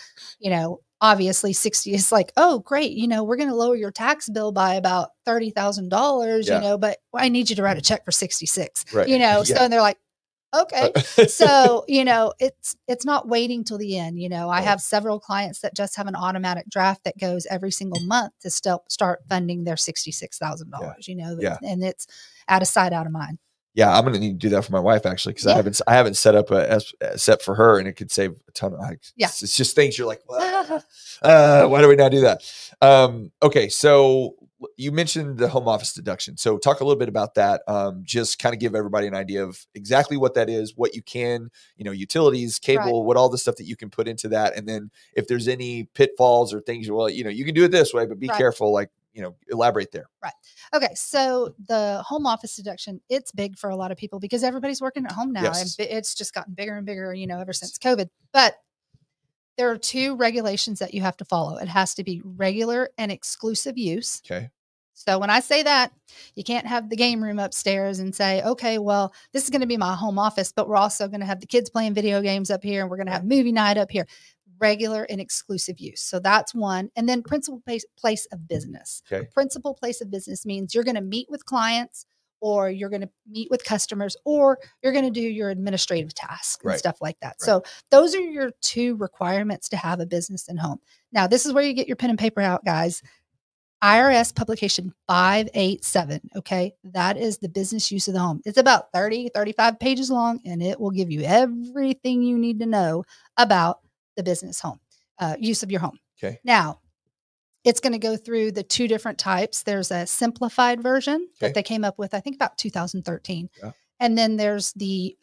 obviously 60 is like, oh, great. We're going to lower your tax bill by about $30,000, but I need you to write a check for 66, So and they're like, okay. So, it's not waiting till the end. I have several clients that just have an automatic draft that goes every single month to start funding their $66,000, and it's out of sight, out of mind. Yeah. I'm going to need to do that for my wife actually. Cause I haven't set up a SEP for her, and it could save a ton of it's just things you're like, well, why do we not do that? Okay. So you mentioned the home office deduction. So talk a little bit about that. Just kind of give everybody an idea of exactly what that is, what you can, utilities, cable, what all the stuff that you can put into that. And then if there's any pitfalls or things, well, you can do it this way, but be careful. Like elaborate there. Right. Okay. So the home office deduction, it's big for a lot of people because everybody's working at home now. Yes. And it's just gotten bigger and bigger, ever since COVID. But there are two regulations that you have to follow. It has to be regular and exclusive use. Okay. So when I say that, you can't have the game room upstairs and say, okay, well, this is going to be my home office, but we're also going to have the kids playing video games up here and we're going to have movie night up here. Regular and exclusive use. So that's one. And then principal place of business. Okay. Principal place of business means you're going to meet with clients or you're going to meet with customers or you're going to do your administrative tasks and stuff like that. Right. So those are your two requirements to have a business and home. Now, this is where you get your pen and paper out, guys. IRS publication 587. Okay. That is the business use of the home. It's about 35 pages long, and it will give you everything you need to know about the business home, use of your home. Okay. Now it's going to go through the two different types. There's a simplified version that they came up with, I think about 2013. Yeah. And then there's the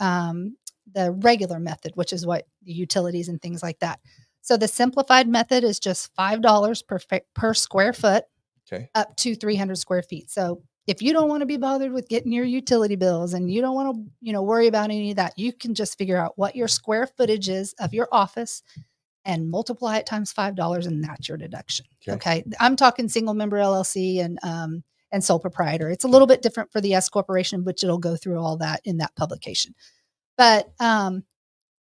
regular method, which is what the utilities and things like that. So the simplified method is just $5 per square foot. Okay. Up to 300 square feet. So if you don't want to be bothered with getting your utility bills and you don't want to, worry about any of that, you can just figure out what your square footage is of your office and multiply it times $5 and that's your deduction. Okay. I'm talking single member LLC and sole proprietor. It's a little bit different for the S corporation, which it'll go through all that in that publication. But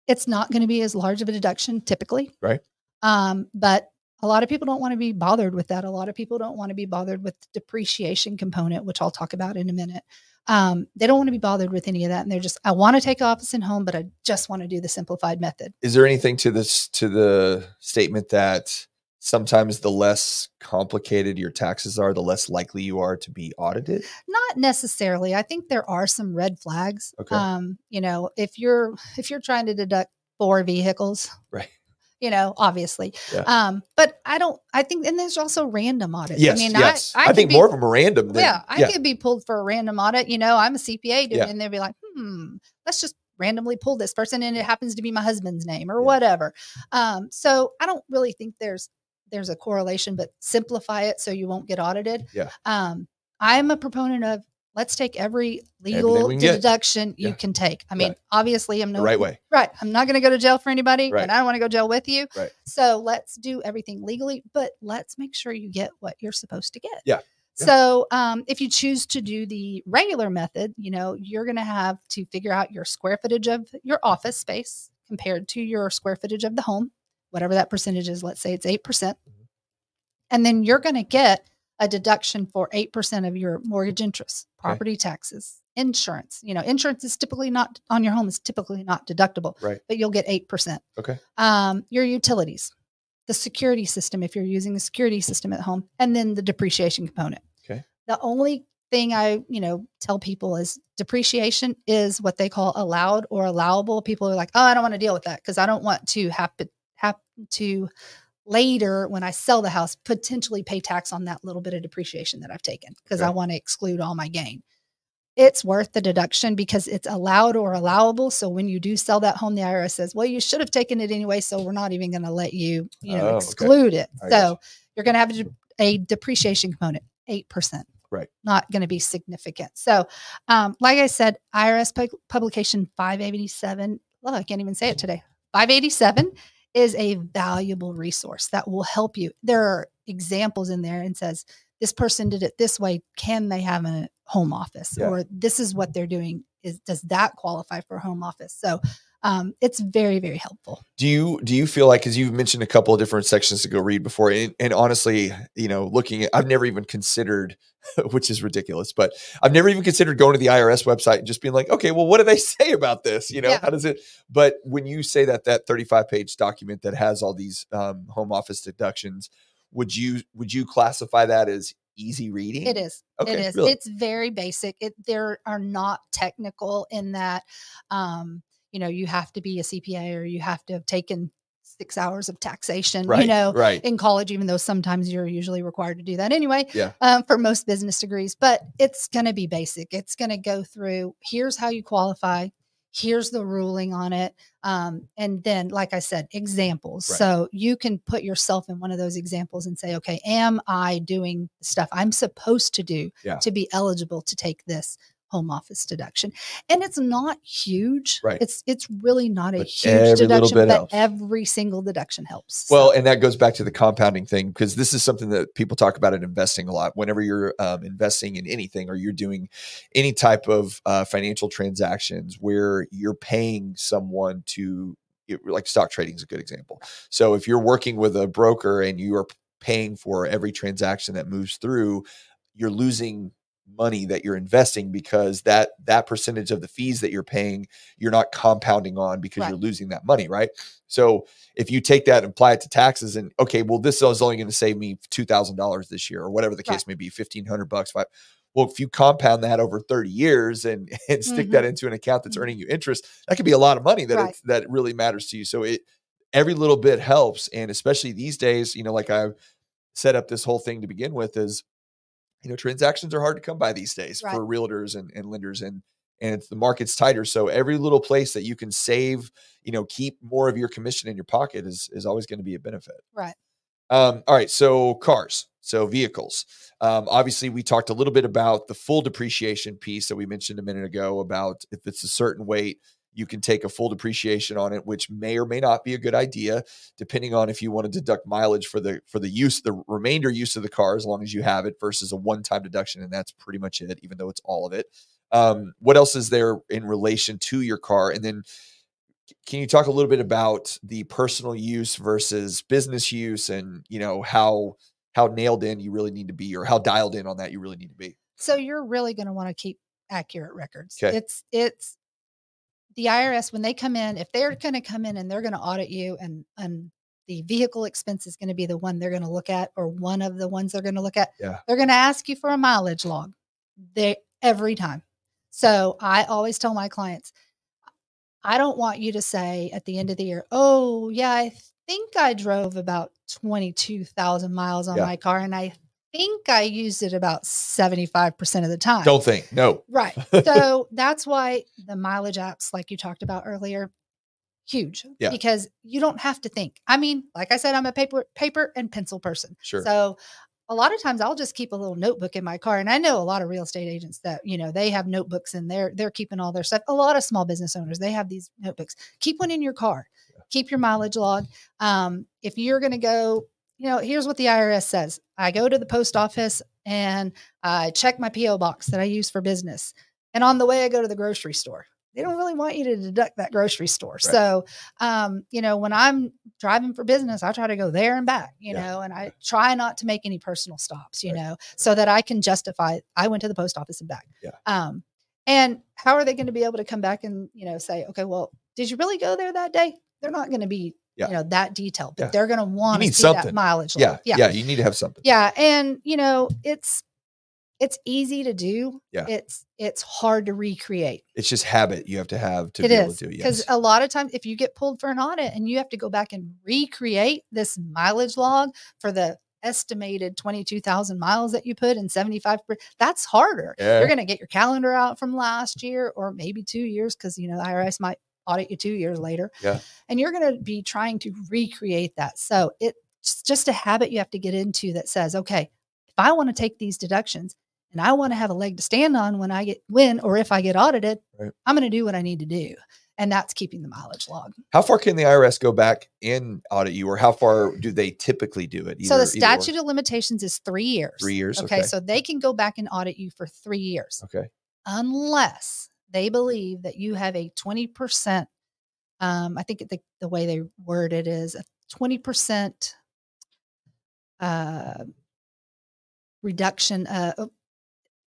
it's not going to be as large of a deduction typically. Right. But a lot of people don't want to be bothered with that. A lot of people don't want to be bothered with the depreciation component, which I'll talk about in a minute. They don't want to be bothered with any of that. And they're just, I want to take office and home, but I just want to do the simplified method. Is there anything to this, to the statement that sometimes the less complicated your taxes are, the less likely you are to be audited? Not necessarily. I think there are some red flags. Okay. If you're trying to deduct 4 vehicles, right. Obviously. Yeah. But I think, and there's also random audits. Yes, I think more of them are random. I could be pulled for a random audit. I'm a CPA dude, and they'd be like, let's just randomly pull this person. And it happens to be my husband's name or whatever. So I don't really think there's a correlation, but simplify it so you won't get audited. Yeah. I'm a proponent of, let's take every legal deduction you can take. I mean, obviously I'm no right way. Right. I'm not going to go to jail for anybody and I don't want to go to jail with you. Right. So let's do everything legally, but let's make sure you get what you're supposed to get. Yeah. So, if you choose to do the regular method, you're going to have to figure out your square footage of your office space compared to your square footage of the home, whatever that percentage is. Let's say it's 8%. Mm-hmm. And then you're going to get a deduction for 8% of your mortgage interest, property taxes, insurance. Insurance is typically not on your home, is typically not deductible, but you'll get 8%. Okay. Your utilities, the security system, if you're using the security system at home, and then the depreciation component. Okay. The only thing I, tell people is depreciation is what they call allowed or allowable. People are like, oh, I don't want to deal with that because I don't want to happen to later when I sell the house, potentially pay tax on that little bit of depreciation that I've taken because I want to exclude all my gain. It's worth the deduction because it's allowed or allowable. So when you do sell that home, the IRS says, well, you should have taken it anyway. So we're not even going to let you, exclude it. So you're going to have a depreciation component, 8%. Right. Not going to be significant. So, like I said, IRS publication 587. Look, I can't even say it today. 587 is a valuable resource that will help you. There are examples in there and says, this person did it this way. Can they have a home office? Yeah. Or this is what they're doing. Does that qualify for a home office? So it's very, very helpful. Do you feel like, because you've mentioned a couple of different sections to go read before, and honestly, looking at, I've never even considered, which is ridiculous, but I've never even considered going to the IRS website and just being like, okay, well, what do they say about this? How does it, but when you say that 35-page document that has all these home office deductions, would you classify that as easy reading? It is. Okay, it is. Really? It's very basic. There are not technical in that, you have to be a CPA or you have to have taken 6 hours of taxation, in college, even though sometimes you're usually required to do that anyway, for most business degrees, but it's going to be basic. It's going to go through, here's how you qualify. here's the ruling on it. And then, like I said, examples. Right. So you can put yourself in one of those examples and say, okay, am I doing stuff I'm supposed to do to be eligible to take this home office deduction? And it's not huge. Right. It's really not a huge deduction, but helps. Every single deduction helps. Well, and that goes back to the compounding thing, because this is something that people talk about in investing a lot. Whenever you're investing in anything, or you're doing any type of financial transactions where you're paying someone to, like stock trading is a good example. So if you're working with a broker and you are paying for every transaction that moves through, you're losing money that you're investing, because that percentage of the fees that you're paying, you're not compounding on, because you're losing that money. Right. So if you take that and apply it to taxes and okay, well, this is only going to save me $2,000 this year, or whatever the case may be, $1,500. Well, if you compound that over 30 years and stick that into an account that's earning you interest, that could be a lot of money that that really matters to you. So every little bit helps. And especially these days, you know, like I've set up this whole thing to begin with is, you know, transactions are hard to come by these days for realtors and lenders, and it's, the market's tighter. So every little place that you can save, you know, keep more of your commission in your pocket is always going to be a benefit. Right. All right. So cars, so vehicles. Obviously we talked a little bit about the full depreciation piece that we mentioned a minute ago about if it's a certain weight, you can take a full depreciation on it, which may or may not be a good idea, depending on if you want to deduct mileage for the use, the remainder use of the car, as long as you have it, versus a one-time deduction. And that's pretty much it, even though it's all of it. What else is there in relation to your car? And then can you talk a little bit about the personal use versus business use, and, you know, how nailed in you really need to be, or how dialed in on that you really need to be? So you're really going to want to keep accurate records. Okay. It's the IRS, when they come in, if they're going to come in and they're going to audit you, and the vehicle expense is going to be the one they're going to look at, or one of the ones they're going to look at, they're going to ask you for a mileage log every time. So I always tell my clients, I don't want you to say at the end of the year, oh yeah, I think I drove about 22,000 miles on my car, and I think I used it about 75% of the time. Don't think. No. Right. So that's why the mileage apps, like you talked about earlier, huge because you don't have to think. I mean, like I said, I'm a paper and pencil person. Sure. So a lot of times I'll just keep a little notebook in my car. And I know a lot of real estate agents that, you know, they have notebooks and they're keeping all their stuff. A lot of small business owners, they have these notebooks. Keep one in your car, keep your mileage log. If you're going to go, you know, here's what the IRS says. I go to the post office and I check my PO box that I use for business. And on the way, I go to the grocery store. They don't really want you to deduct that grocery store. Right. So, you know, when I'm driving for business, I try to go there and back, you know, and I try not to make any personal stops, you know, so that I can justify I went to the post office and back. Yeah. And how are they going to be able to come back and, you know, say, okay, well, did you really go there that day? They're not going to be, you know, that detail, but they're going to want to see something. That mileage. Yeah. You need to have something. Yeah. And you know, it's easy to do. Yeah. It's hard to recreate. It's just habit you have to have to be able to do it. Yes. Because a lot of times if you get pulled for an audit and you have to go back and recreate this mileage log for the estimated 22,000 miles that you put in 75, that's harder. Yeah. You're going to get your calendar out from last year or maybe 2 years. Cause you know, the IRS might audit you 2 years later. Yeah. And you're going to be trying to recreate that. So it's just a habit you have to get into that says, okay, if I want to take these deductions and I want to have a leg to stand on when I get, when, or if I get audited, I'm going to do what I need to do. And that's keeping the mileage log. How far can the IRS go back and audit you, or how far do they typically do it? So the statute of limitations is 3 years. 3 years. Okay. So they can go back and audit you for 3 years. Okay. Unless they believe that you have a 20%. I think the way they word it is a 20% reduction.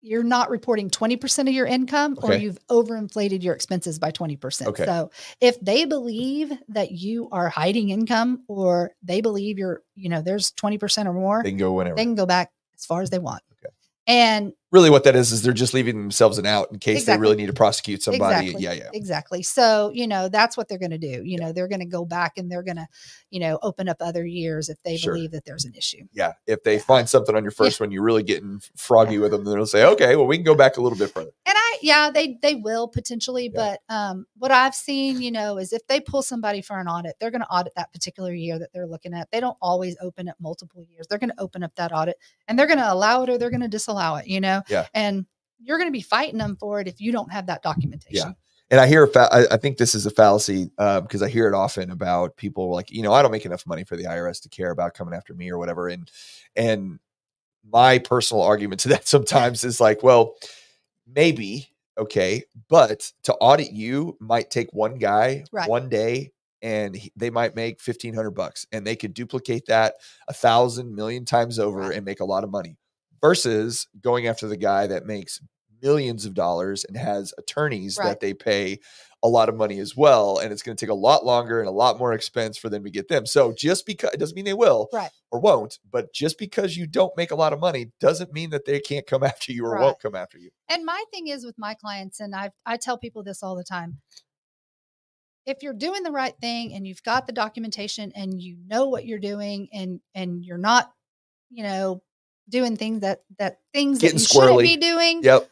You're not reporting 20% of your income, or you've overinflated your expenses by 20%. Okay. So if they believe that you are hiding income, or they believe you're, you know, there's 20% or more, they can go whenever. They can go back as far as they want. Okay. And really what that is they're just leaving themselves an out in case they really need to prosecute somebody. Exactly. Yeah. Exactly. So, you know, that's what they're going to do. You know, they're going to go back and they're going to, you know, open up other years if they believe that there's an issue. Yeah. If they find something on your first one, you're really getting froggy with them, then they'll say, okay, well, we can go back a little bit further. And I, Yeah, they will potentially. Yeah. But what I've seen, is if they pull somebody for an audit, they're going to audit that particular year that they're looking at. They don't always open up multiple years. They're going to open up that audit and they're going to allow it or they're going to disallow it, Yeah. And you're going to be fighting them for it if you don't have that documentation. Yeah. And I hear, I think this is a fallacy because I hear it often about people like, I don't make enough money for the IRS to care about coming after me or whatever. And my personal argument to that sometimes is like, well, maybe, okay, but to audit you might take one guy one day and they might make $1,500 and they could duplicate that 1,000 million times over and make a lot of money versus going after the guy that makes millions of dollars and has attorneys that they pay a lot of money as well. And it's going to take a lot longer and a lot more expense for them to get them. So just because it doesn't mean they will or won't, but just because you don't make a lot of money doesn't mean that they can't come after you or won't come after you. And my thing is with my clients, and I tell people this all the time, if you're doing the right thing and you've got the documentation and you know what you're doing and you're not, doing things that you shouldn't be doing. Yep.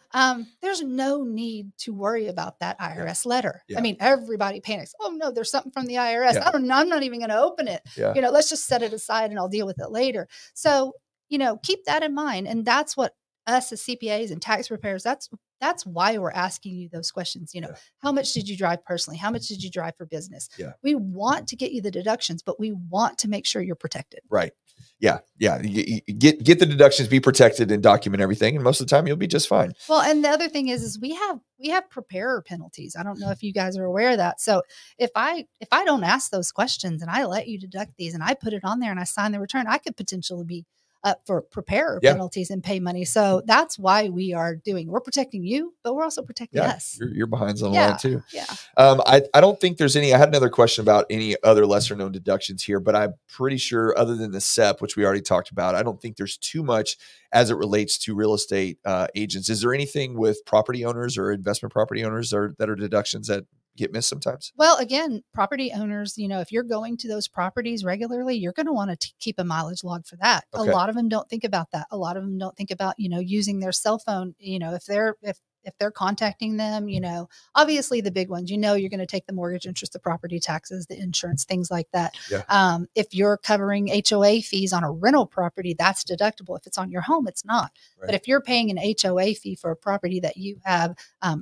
There's no need to worry about that IRS letter. Yeah. I mean, everybody panics. Oh no, there's something from the IRS. Yeah. I'm not even going to open it. Yeah. Let's just set it aside and I'll deal with it later. So, keep that in mind. And that's what us as CPAs and tax preparers, that's why we're asking you those questions. How much did you drive personally? How much did you drive for business? Yeah. We want to get you the deductions, but we want to make sure you're protected. Right. Yeah. Yeah. You get the deductions, be protected and document everything. And most of the time you'll be just fine. Well, and the other thing is we have preparer penalties. I don't know if you guys are aware of that. So if I don't ask those questions and I let you deduct these and I put it on there and I sign the return, I could potentially be up for preparer penalties and pay money. So that's why we're protecting you, but we're also protecting us. You're behind's on the line too. Yeah. I don't think there's any, I had another question about any other lesser known deductions here, but I'm pretty sure other than the SEP, which we already talked about, I don't think there's too much as it relates to real estate agents. Is there anything with property owners or investment property owners that are deductions that get missed sometimes? Well, again, property owners, if you're going to those properties regularly, you're going to want to keep a mileage log for that. Okay. A lot of them don't think about that. A lot of them don't think about, using their cell phone, if they're contacting them, obviously the big ones, you're going to take the mortgage interest, the property taxes, the insurance, things like that. Yeah. If you're covering HOA fees on a rental property, that's deductible. If it's on your home, it's not. Right. But if you're paying an HOA fee for a property that you have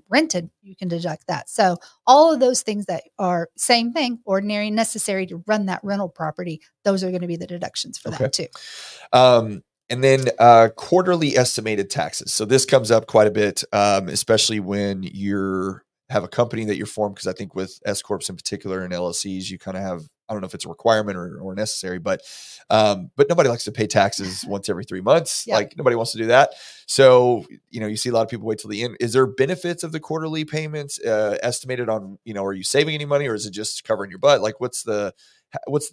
rented, you can deduct that. So all of those things that are same thing, ordinary, necessary to run that rental property, those are going to be the deductions for that too. And then quarterly estimated taxes. So this comes up quite a bit, especially when you have a company that you're formed, because I think with S Corps in particular and LLCs, you kind of have, I don't know if it's a requirement or necessary, but nobody likes to pay taxes once every 3 months. Yep. Like nobody wants to do that. So, you see a lot of people wait till the end. Is there benefits of the quarterly payments estimated on, are you saving any money or is it just covering your butt? Like what's the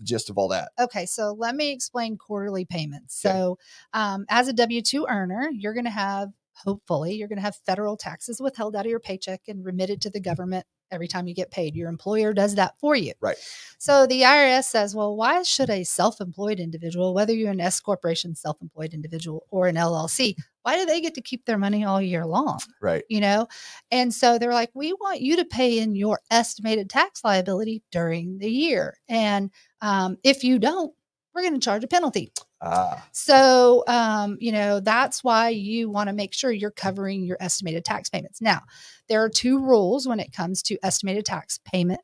gist of all that? Okay. So let me explain quarterly payments. Okay. So, as a W-2 earner, hopefully you're going to have federal taxes withheld out of your paycheck and remitted to the government every time you get paid. Your employer does that for you. Right. So the IRS says, well, why should a self-employed individual, whether you're an S corporation, self-employed individual, or an LLC, why do they get to keep their money all year long? Right. And so they're like, we want you to pay in your estimated tax liability during the year. And if you don't, we're going to charge a penalty. So, that's why you want to make sure you're covering your estimated tax payments. Now, there are two rules when it comes to estimated tax payments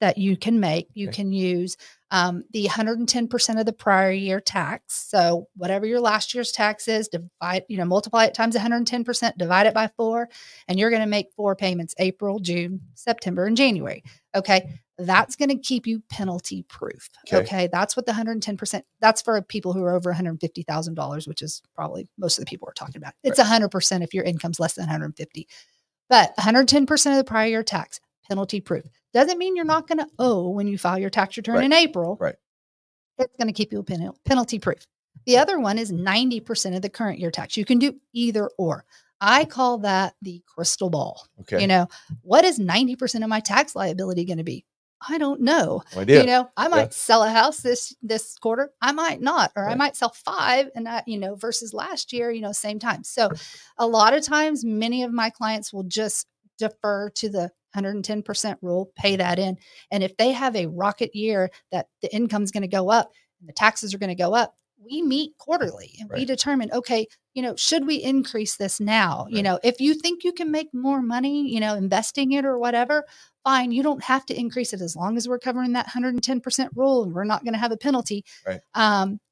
that you can make. You can use the 110% of the prior year tax. So whatever your last year's tax is, divide, multiply it times 110%, divide it by 4, and you're going to make 4 payments: April, June, September, and January. Okay. That's going to keep you penalty proof. Okay. That's what the 110%, that's for people who are over $150,000, which is probably most of the people we're talking about. It's 100% if your income's less than 150, but 110% of the prior year tax, penalty proof. Doesn't mean you're not going to owe when you file your tax return in April. Right. It's going to keep you penalty proof. The other one is 90% of the current year tax. You can do either or. I call that the crystal ball. Okay. What is 90% of my tax liability going to be? I don't know. No idea. You know, I might sell a house this quarter. I might not, or I might sell 5 and that, you know, versus last year, you know, same time. So a lot of times, many of my clients will just defer to the 110% rule, pay that in. And if they have a rocket year that the income's going to go up and the taxes are going to go up, we meet quarterly and we determine, okay, you know, should we increase this now? You know, if you think you can make more money, you know, investing it or whatever, fine. You don't have to increase it as long as we're covering that 110% rule and we're not going to have a penalty. Right.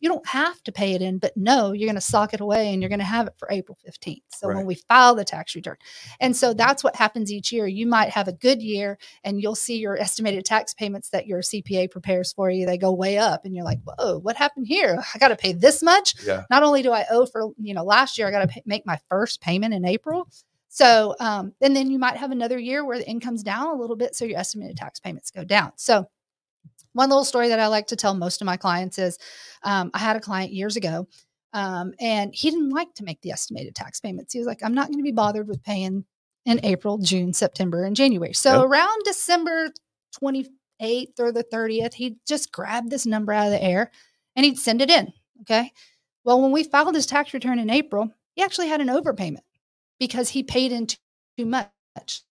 You don't have to pay it in, but no, you're going to sock it away and you're going to have it for April 15th. So when we file the tax return. And so that's what happens each year. You might have a good year and you'll see your estimated tax payments that your CPA prepares for you. They go way up and you're like, whoa, what happened here? I got to pay this much. Yeah. Not only do I owe for, you know, last year, I got to make my first payment in April. So, and then you might have another year where the income's down a little bit. So your estimated tax payments go down. So one little story that I like to tell most of my clients is, I had a client years ago, and he didn't like to make the estimated tax payments. He was like, I'm not going to be bothered with paying in April, June, September, and January. So around December 28th or the 30th, he just grabbed this number out of the air and he'd send it in. Okay. Well, when we filed his tax return in April, he actually had an overpayment, because he paid in too much.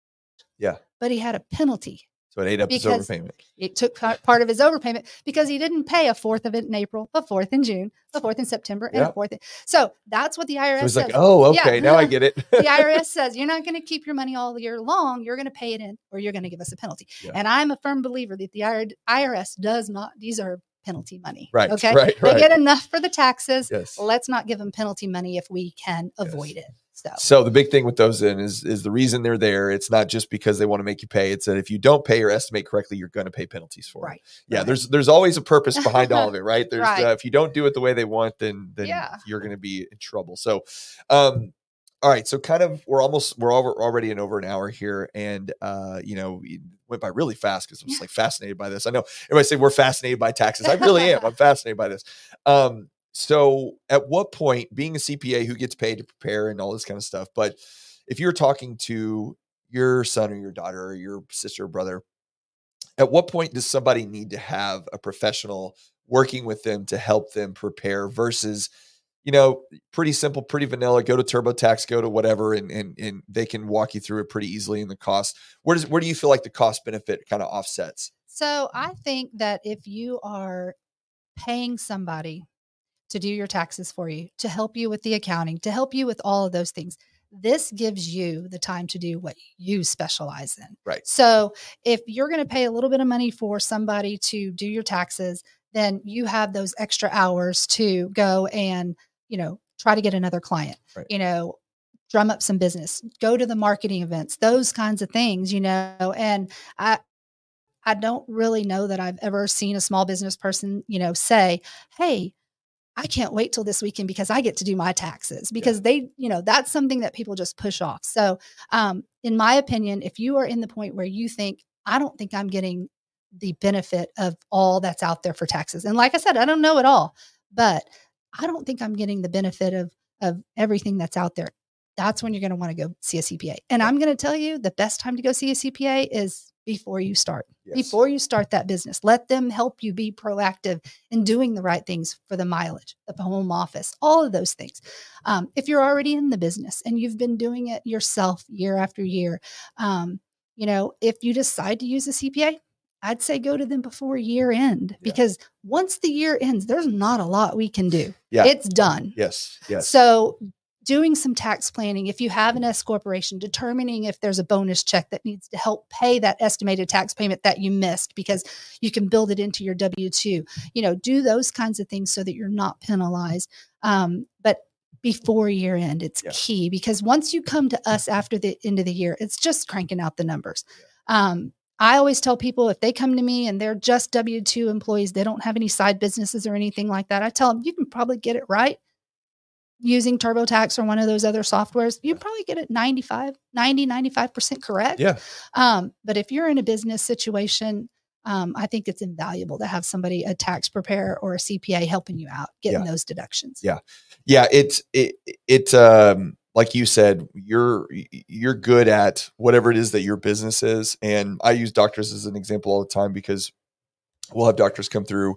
Yeah. But he had a penalty. So it ate up his overpayment. It took part of his overpayment because he didn't pay a fourth of it in April, a fourth in June, a fourth in September, and a fourth. So that's what the IRS says. So he's like, oh, okay, now I get it. The IRS says, you're not going to keep your money all year long. You're going to pay it in, or you're going to give us a penalty. Yeah. And I'm a firm believer that the IRS does not deserve penalty money. Right. Okay. Right. They get enough for the taxes. Yes. Let's not give them penalty money if we can avoid it. So the big thing with those in is the reason they're there. It's not just because they want to make you pay. It's that if you don't pay or estimate correctly, you're going to pay penalties for it. Yeah. There's always a purpose behind all of it, right? There's if you don't do it the way they want, then you're going to be in trouble. So, all right. So kind of, we're already in over an hour here, and you know, it went by really fast because I'm just like fascinated by this. I know everybody say we're fascinated by taxes. I really am. I'm fascinated by this. So at what point, being a CPA who gets paid to prepare and all this kind of stuff, but if you're talking to your son or your daughter or your sister or brother, at what point does somebody need to have a professional working with them to help them prepare versus, you know, pretty simple, pretty vanilla, go to TurboTax, go to whatever, and they can walk you through it pretty easily in the cost. Where do you feel like the cost benefit kind of offsets? So I think that if you are paying somebody to do your taxes for you, to help you with the accounting, to help you with all of those things, this gives you the time to do what you specialize in. Right. So if you're going to pay a little bit of money for somebody to do your taxes, then you have those extra hours to go and, you know, try to get another client, you know, drum up some business, go to the marketing events, those kinds of things, you know. And I don't really know that I've ever seen a small business person, you know, say, hey, I can't wait till this weekend because I get to do my taxes, because they, you know, that's something that people just push off. So, in my opinion, if you are in the point where you think, I don't think I'm getting the benefit of all that's out there for taxes. And like I said, I don't know it all, but I don't think I'm getting the benefit of everything that's out there. That's when you're going to want to go see a CPA. And I'm going to tell you the best time to go see a CPA is before you start, before you start that business. Let them help you be proactive in doing the right things for the mileage, the home office, all of those things. If you're already in the business and you've been doing it yourself year after year, you know, if you decide to use a CPA, I'd say go to them before year end, because once the year ends, there's not a lot we can do. Yeah. It's done. Yes. So doing some tax planning, if you have an S corporation, determining if there's a bonus check that needs to help pay that estimated tax payment that you missed, because you can build it into your W-2, you know, do those kinds of things so that you're not penalized. But before year end, it's key, because once you come to us after the end of the year, it's just cranking out the numbers. I always tell people, if they come to me and they're just W-2 employees, they don't have any side businesses or anything like that, I tell them, you can probably get it right using TurboTax or one of those other softwares. You probably get it 95% correct. Yeah. But if you're in a business situation, I think it's invaluable to have somebody, a tax preparer or a CPA, helping you out, getting those deductions. Yeah. Yeah. It's, like you said, you're good at whatever it is that your business is. And I use doctors as an example all the time, because we'll have doctors come through,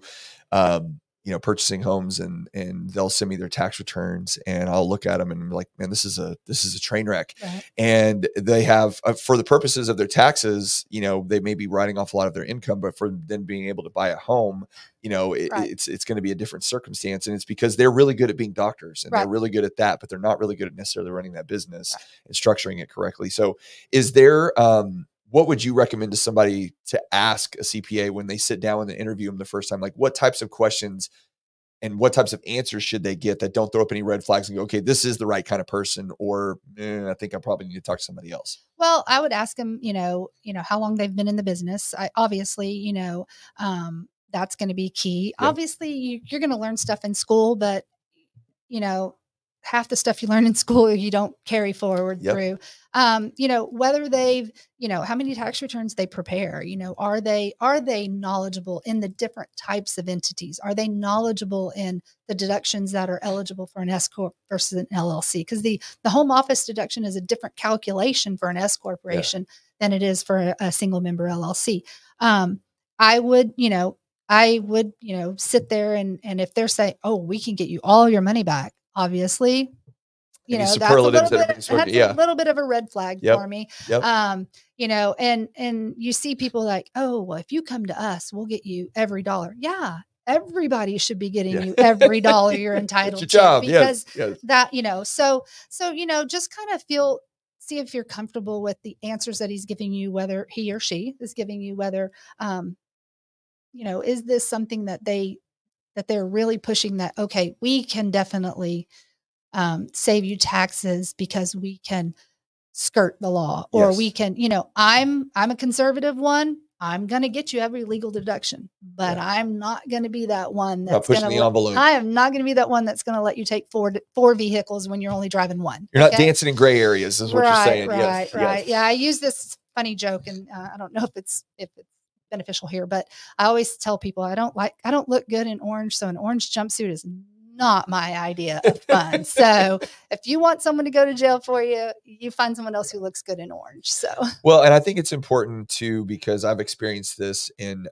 purchasing homes, and they'll send me their tax returns, and I'll look at them and I'm like, man, this is a train wreck. Right. And they have, for the purposes of their taxes, they may be writing off a lot of their income, but for them being able to buy a home, it's going to be a different circumstance. And it's because they're really good at being doctors, and Right. They're really good at that, but they're not really good at necessarily running that business Right. And structuring it correctly. So is there, what would you recommend to somebody to ask a CPA when they sit down and interview them the first time? Like, what types of questions and what types of answers should they get that don't throw up any red flags and go, okay, this is the right kind of person, or I think I probably need to talk to somebody else? Well, I would ask them, how long they've been in the business. Obviously, that's going to be key. Yeah. Obviously you're going to learn stuff in school, but half the stuff you learn in school, you don't carry forward through, whether they've, how many tax returns they prepare, are they knowledgeable in the different types of entities? Are they knowledgeable in the deductions that are eligible for an S corp versus an LLC? 'Cause the home office deduction is a different calculation for an S corporation than it is for a single member LLC. I would sit there and if they're saying, oh, we can get you all your money back. Obviously, that's a little bit of a red flag for me. Yep. And you see people like, oh, well, if you come to us, we'll get you every dollar. Yeah. Everybody should be getting you every dollar you're entitled to, because that, just kind of see if you're comfortable with the answers that he's giving you, whether he or she is giving you, is this something that they're really pushing that, okay, we can definitely save you taxes because we can skirt the law, or we can, I'm a conservative one. I'm going to get you every legal deduction, but I'm not going to be that one that's pushing the envelope. I am not going to be that one that's going to let you take four vehicles when you're only driving one. You're not dancing in gray areas is what you're saying. Right. Yeah. I use this funny joke, and I don't know if it's beneficial here, but I always tell people I don't look good in orange. So an orange jumpsuit is not my idea of fun. So if you want someone to go to jail for you, you find someone else who looks good in orange. So, well, and I think it's important too, because I've experienced this in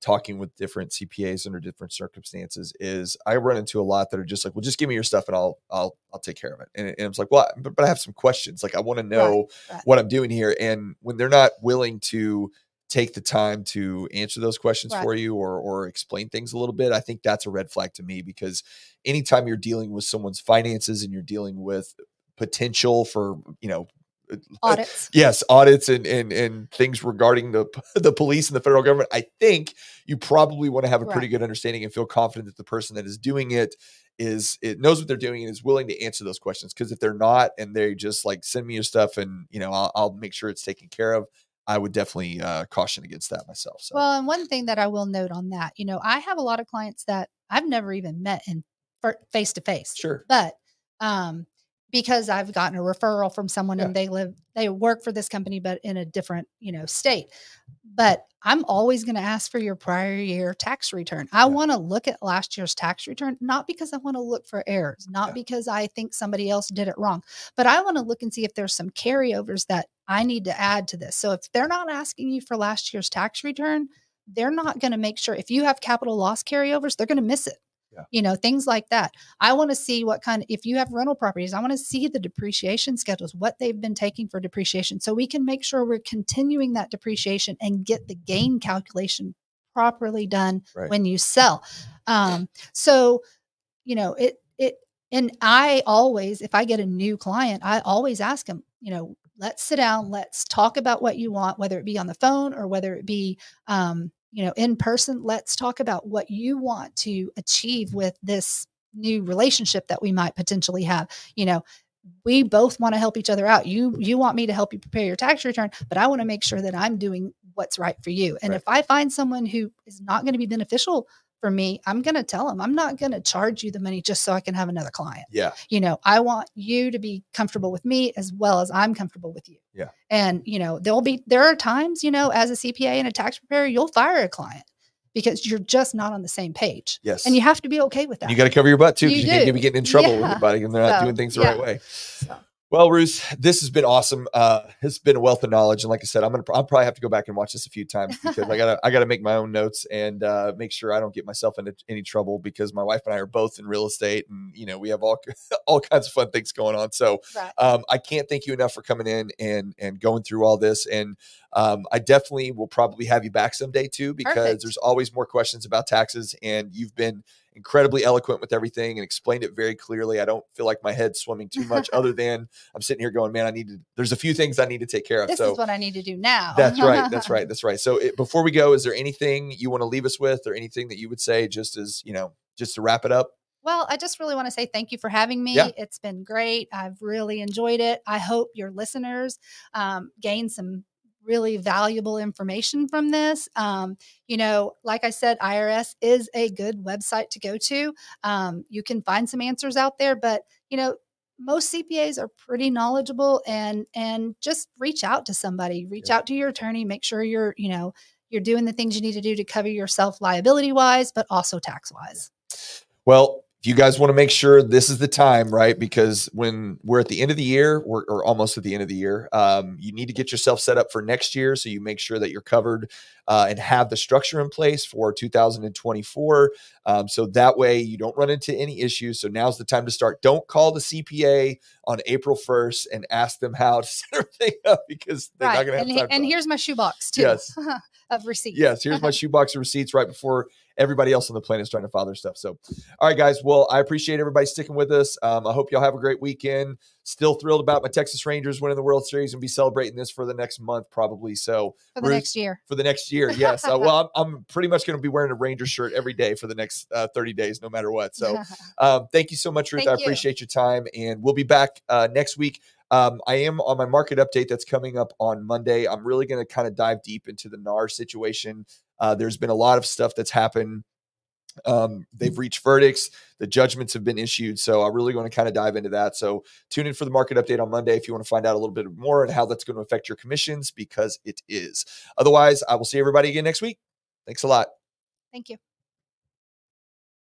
talking with different CPAs under different circumstances, is I run into a lot that are just like, well, just give me your stuff and I'll take care of it. And it's like, well, but I have some questions. Like, I want to know what I'm doing here. And when they're not willing to take the time to answer those questions for you or explain things a little bit, I think that's a red flag to me, because anytime you're dealing with someone's finances and you're dealing with potential for, audits. Yes. Audits and things regarding the police and the federal government, I think you probably want to have a pretty good understanding and feel confident that the person that is doing it knows what they're doing and is willing to answer those questions. 'Cause if they're not, and they just like, send me your stuff and I'll make sure it's taken care of, I would definitely caution against that myself. So. Well, and one thing that I will note on that, I have a lot of clients that I've never even met in face to face. Sure. But because I've gotten a referral from someone and they work for this company, but in a different, state. But I'm always going to ask for your prior year tax return. I want to look at last year's tax return, not because I want to look for errors, not because I think somebody else did it wrong, but I want to look and see if there's some carryovers that I need to add to this. So if they're not asking you for last year's tax return, they're not going to make sure. If you have capital loss carryovers, they're going to miss it. Yeah. Things like that. I want to see if you have rental properties, I want to see the depreciation schedules, what they've been taking for depreciation. So we can make sure we're continuing that depreciation and get the gain calculation properly done when you sell. I always, if I get a new client, I always ask them, let's sit down, let's talk about what you want, whether it be on the phone or whether it be, in person. Let's talk about what you want to achieve with this new relationship that we might potentially have. We both want to help each other out. You want me to help you prepare your tax return, but I want to make sure that I'm doing what's right for you. And if I find someone who is not going to be beneficial for me, I'm going to tell them, I'm not going to charge you the money just so I can have another client. Yeah. I want you to be comfortable with me as well as I'm comfortable with you. Yeah. And, there are times, as a CPA and a tax preparer, you'll fire a client because you're just not on the same page. Yes. And you have to be okay with that. You got to cover your butt too, because you can't be getting in trouble with everybody and they're not doing things the right way. So. Well, Ruth, this has been awesome. It's been a wealth of knowledge, and like I said, I'll probably have to go back and watch this a few times because I gotta make my own notes and make sure I don't get myself into any trouble because my wife and I are both in real estate, and you know we have all kinds of fun things going on. So right. I can't thank you enough for coming in and going through all this, and I definitely will probably have you back someday too because Perfect. There's always more questions about taxes, and you've been incredibly eloquent with everything and explained it very clearly. I don't feel like my head's swimming too much other than I'm sitting here going, man, there's a few things I need to take care of. This is what I need to do now. That's right. So before we go, is there anything you want to leave us with or anything that you would say just as, just to wrap it up? Well, I just really want to say thank you for having me. Yeah. It's been great. I've really enjoyed it. I hope your listeners gain some really valuable information from this. Like I said, IRS is a good website to go to. You can find some answers out there, but most CPAs are pretty knowledgeable and just reach out to somebody, out to your attorney, make sure you're doing the things you need to do to cover yourself liability wise, but also tax wise. Well, if you guys want to make sure this is the time, right? Because when we're at the end of the year or almost at the end of the year, you need to get yourself set up for next year. So you make sure that you're covered and have the structure in place for 2024. So that way you don't run into any issues. So now's the time to start. Don't call the CPA on April 1st and ask them how to set everything up because they're not going to have time. And here's my shoebox too of receipts. Yes, here's my shoebox of receipts right before everybody else on the planet is trying to file their stuff. So, all right, guys. Well, I appreciate everybody sticking with us. I hope y'all have a great weekend. Still thrilled about my Texas Rangers winning the World Series and be celebrating this for the next month, probably. So for the next year. Yes. Well, I'm pretty much going to be wearing a Ranger shirt every day for the next 30 days, no matter what. So thank you so much, Ruth. I appreciate your time, and we'll be back next week. I am on my market update that's coming up on Monday. I'm really going to kind of dive deep into the NAR situation. There's been a lot of stuff that's happened. They've reached verdicts. The judgments have been issued. So I really want to kind of dive into that. So tune in for the market update on Monday if you want to find out a little bit more and how that's going to affect your commissions because it is. Otherwise, I will see everybody again next week. Thanks a lot. Thank you.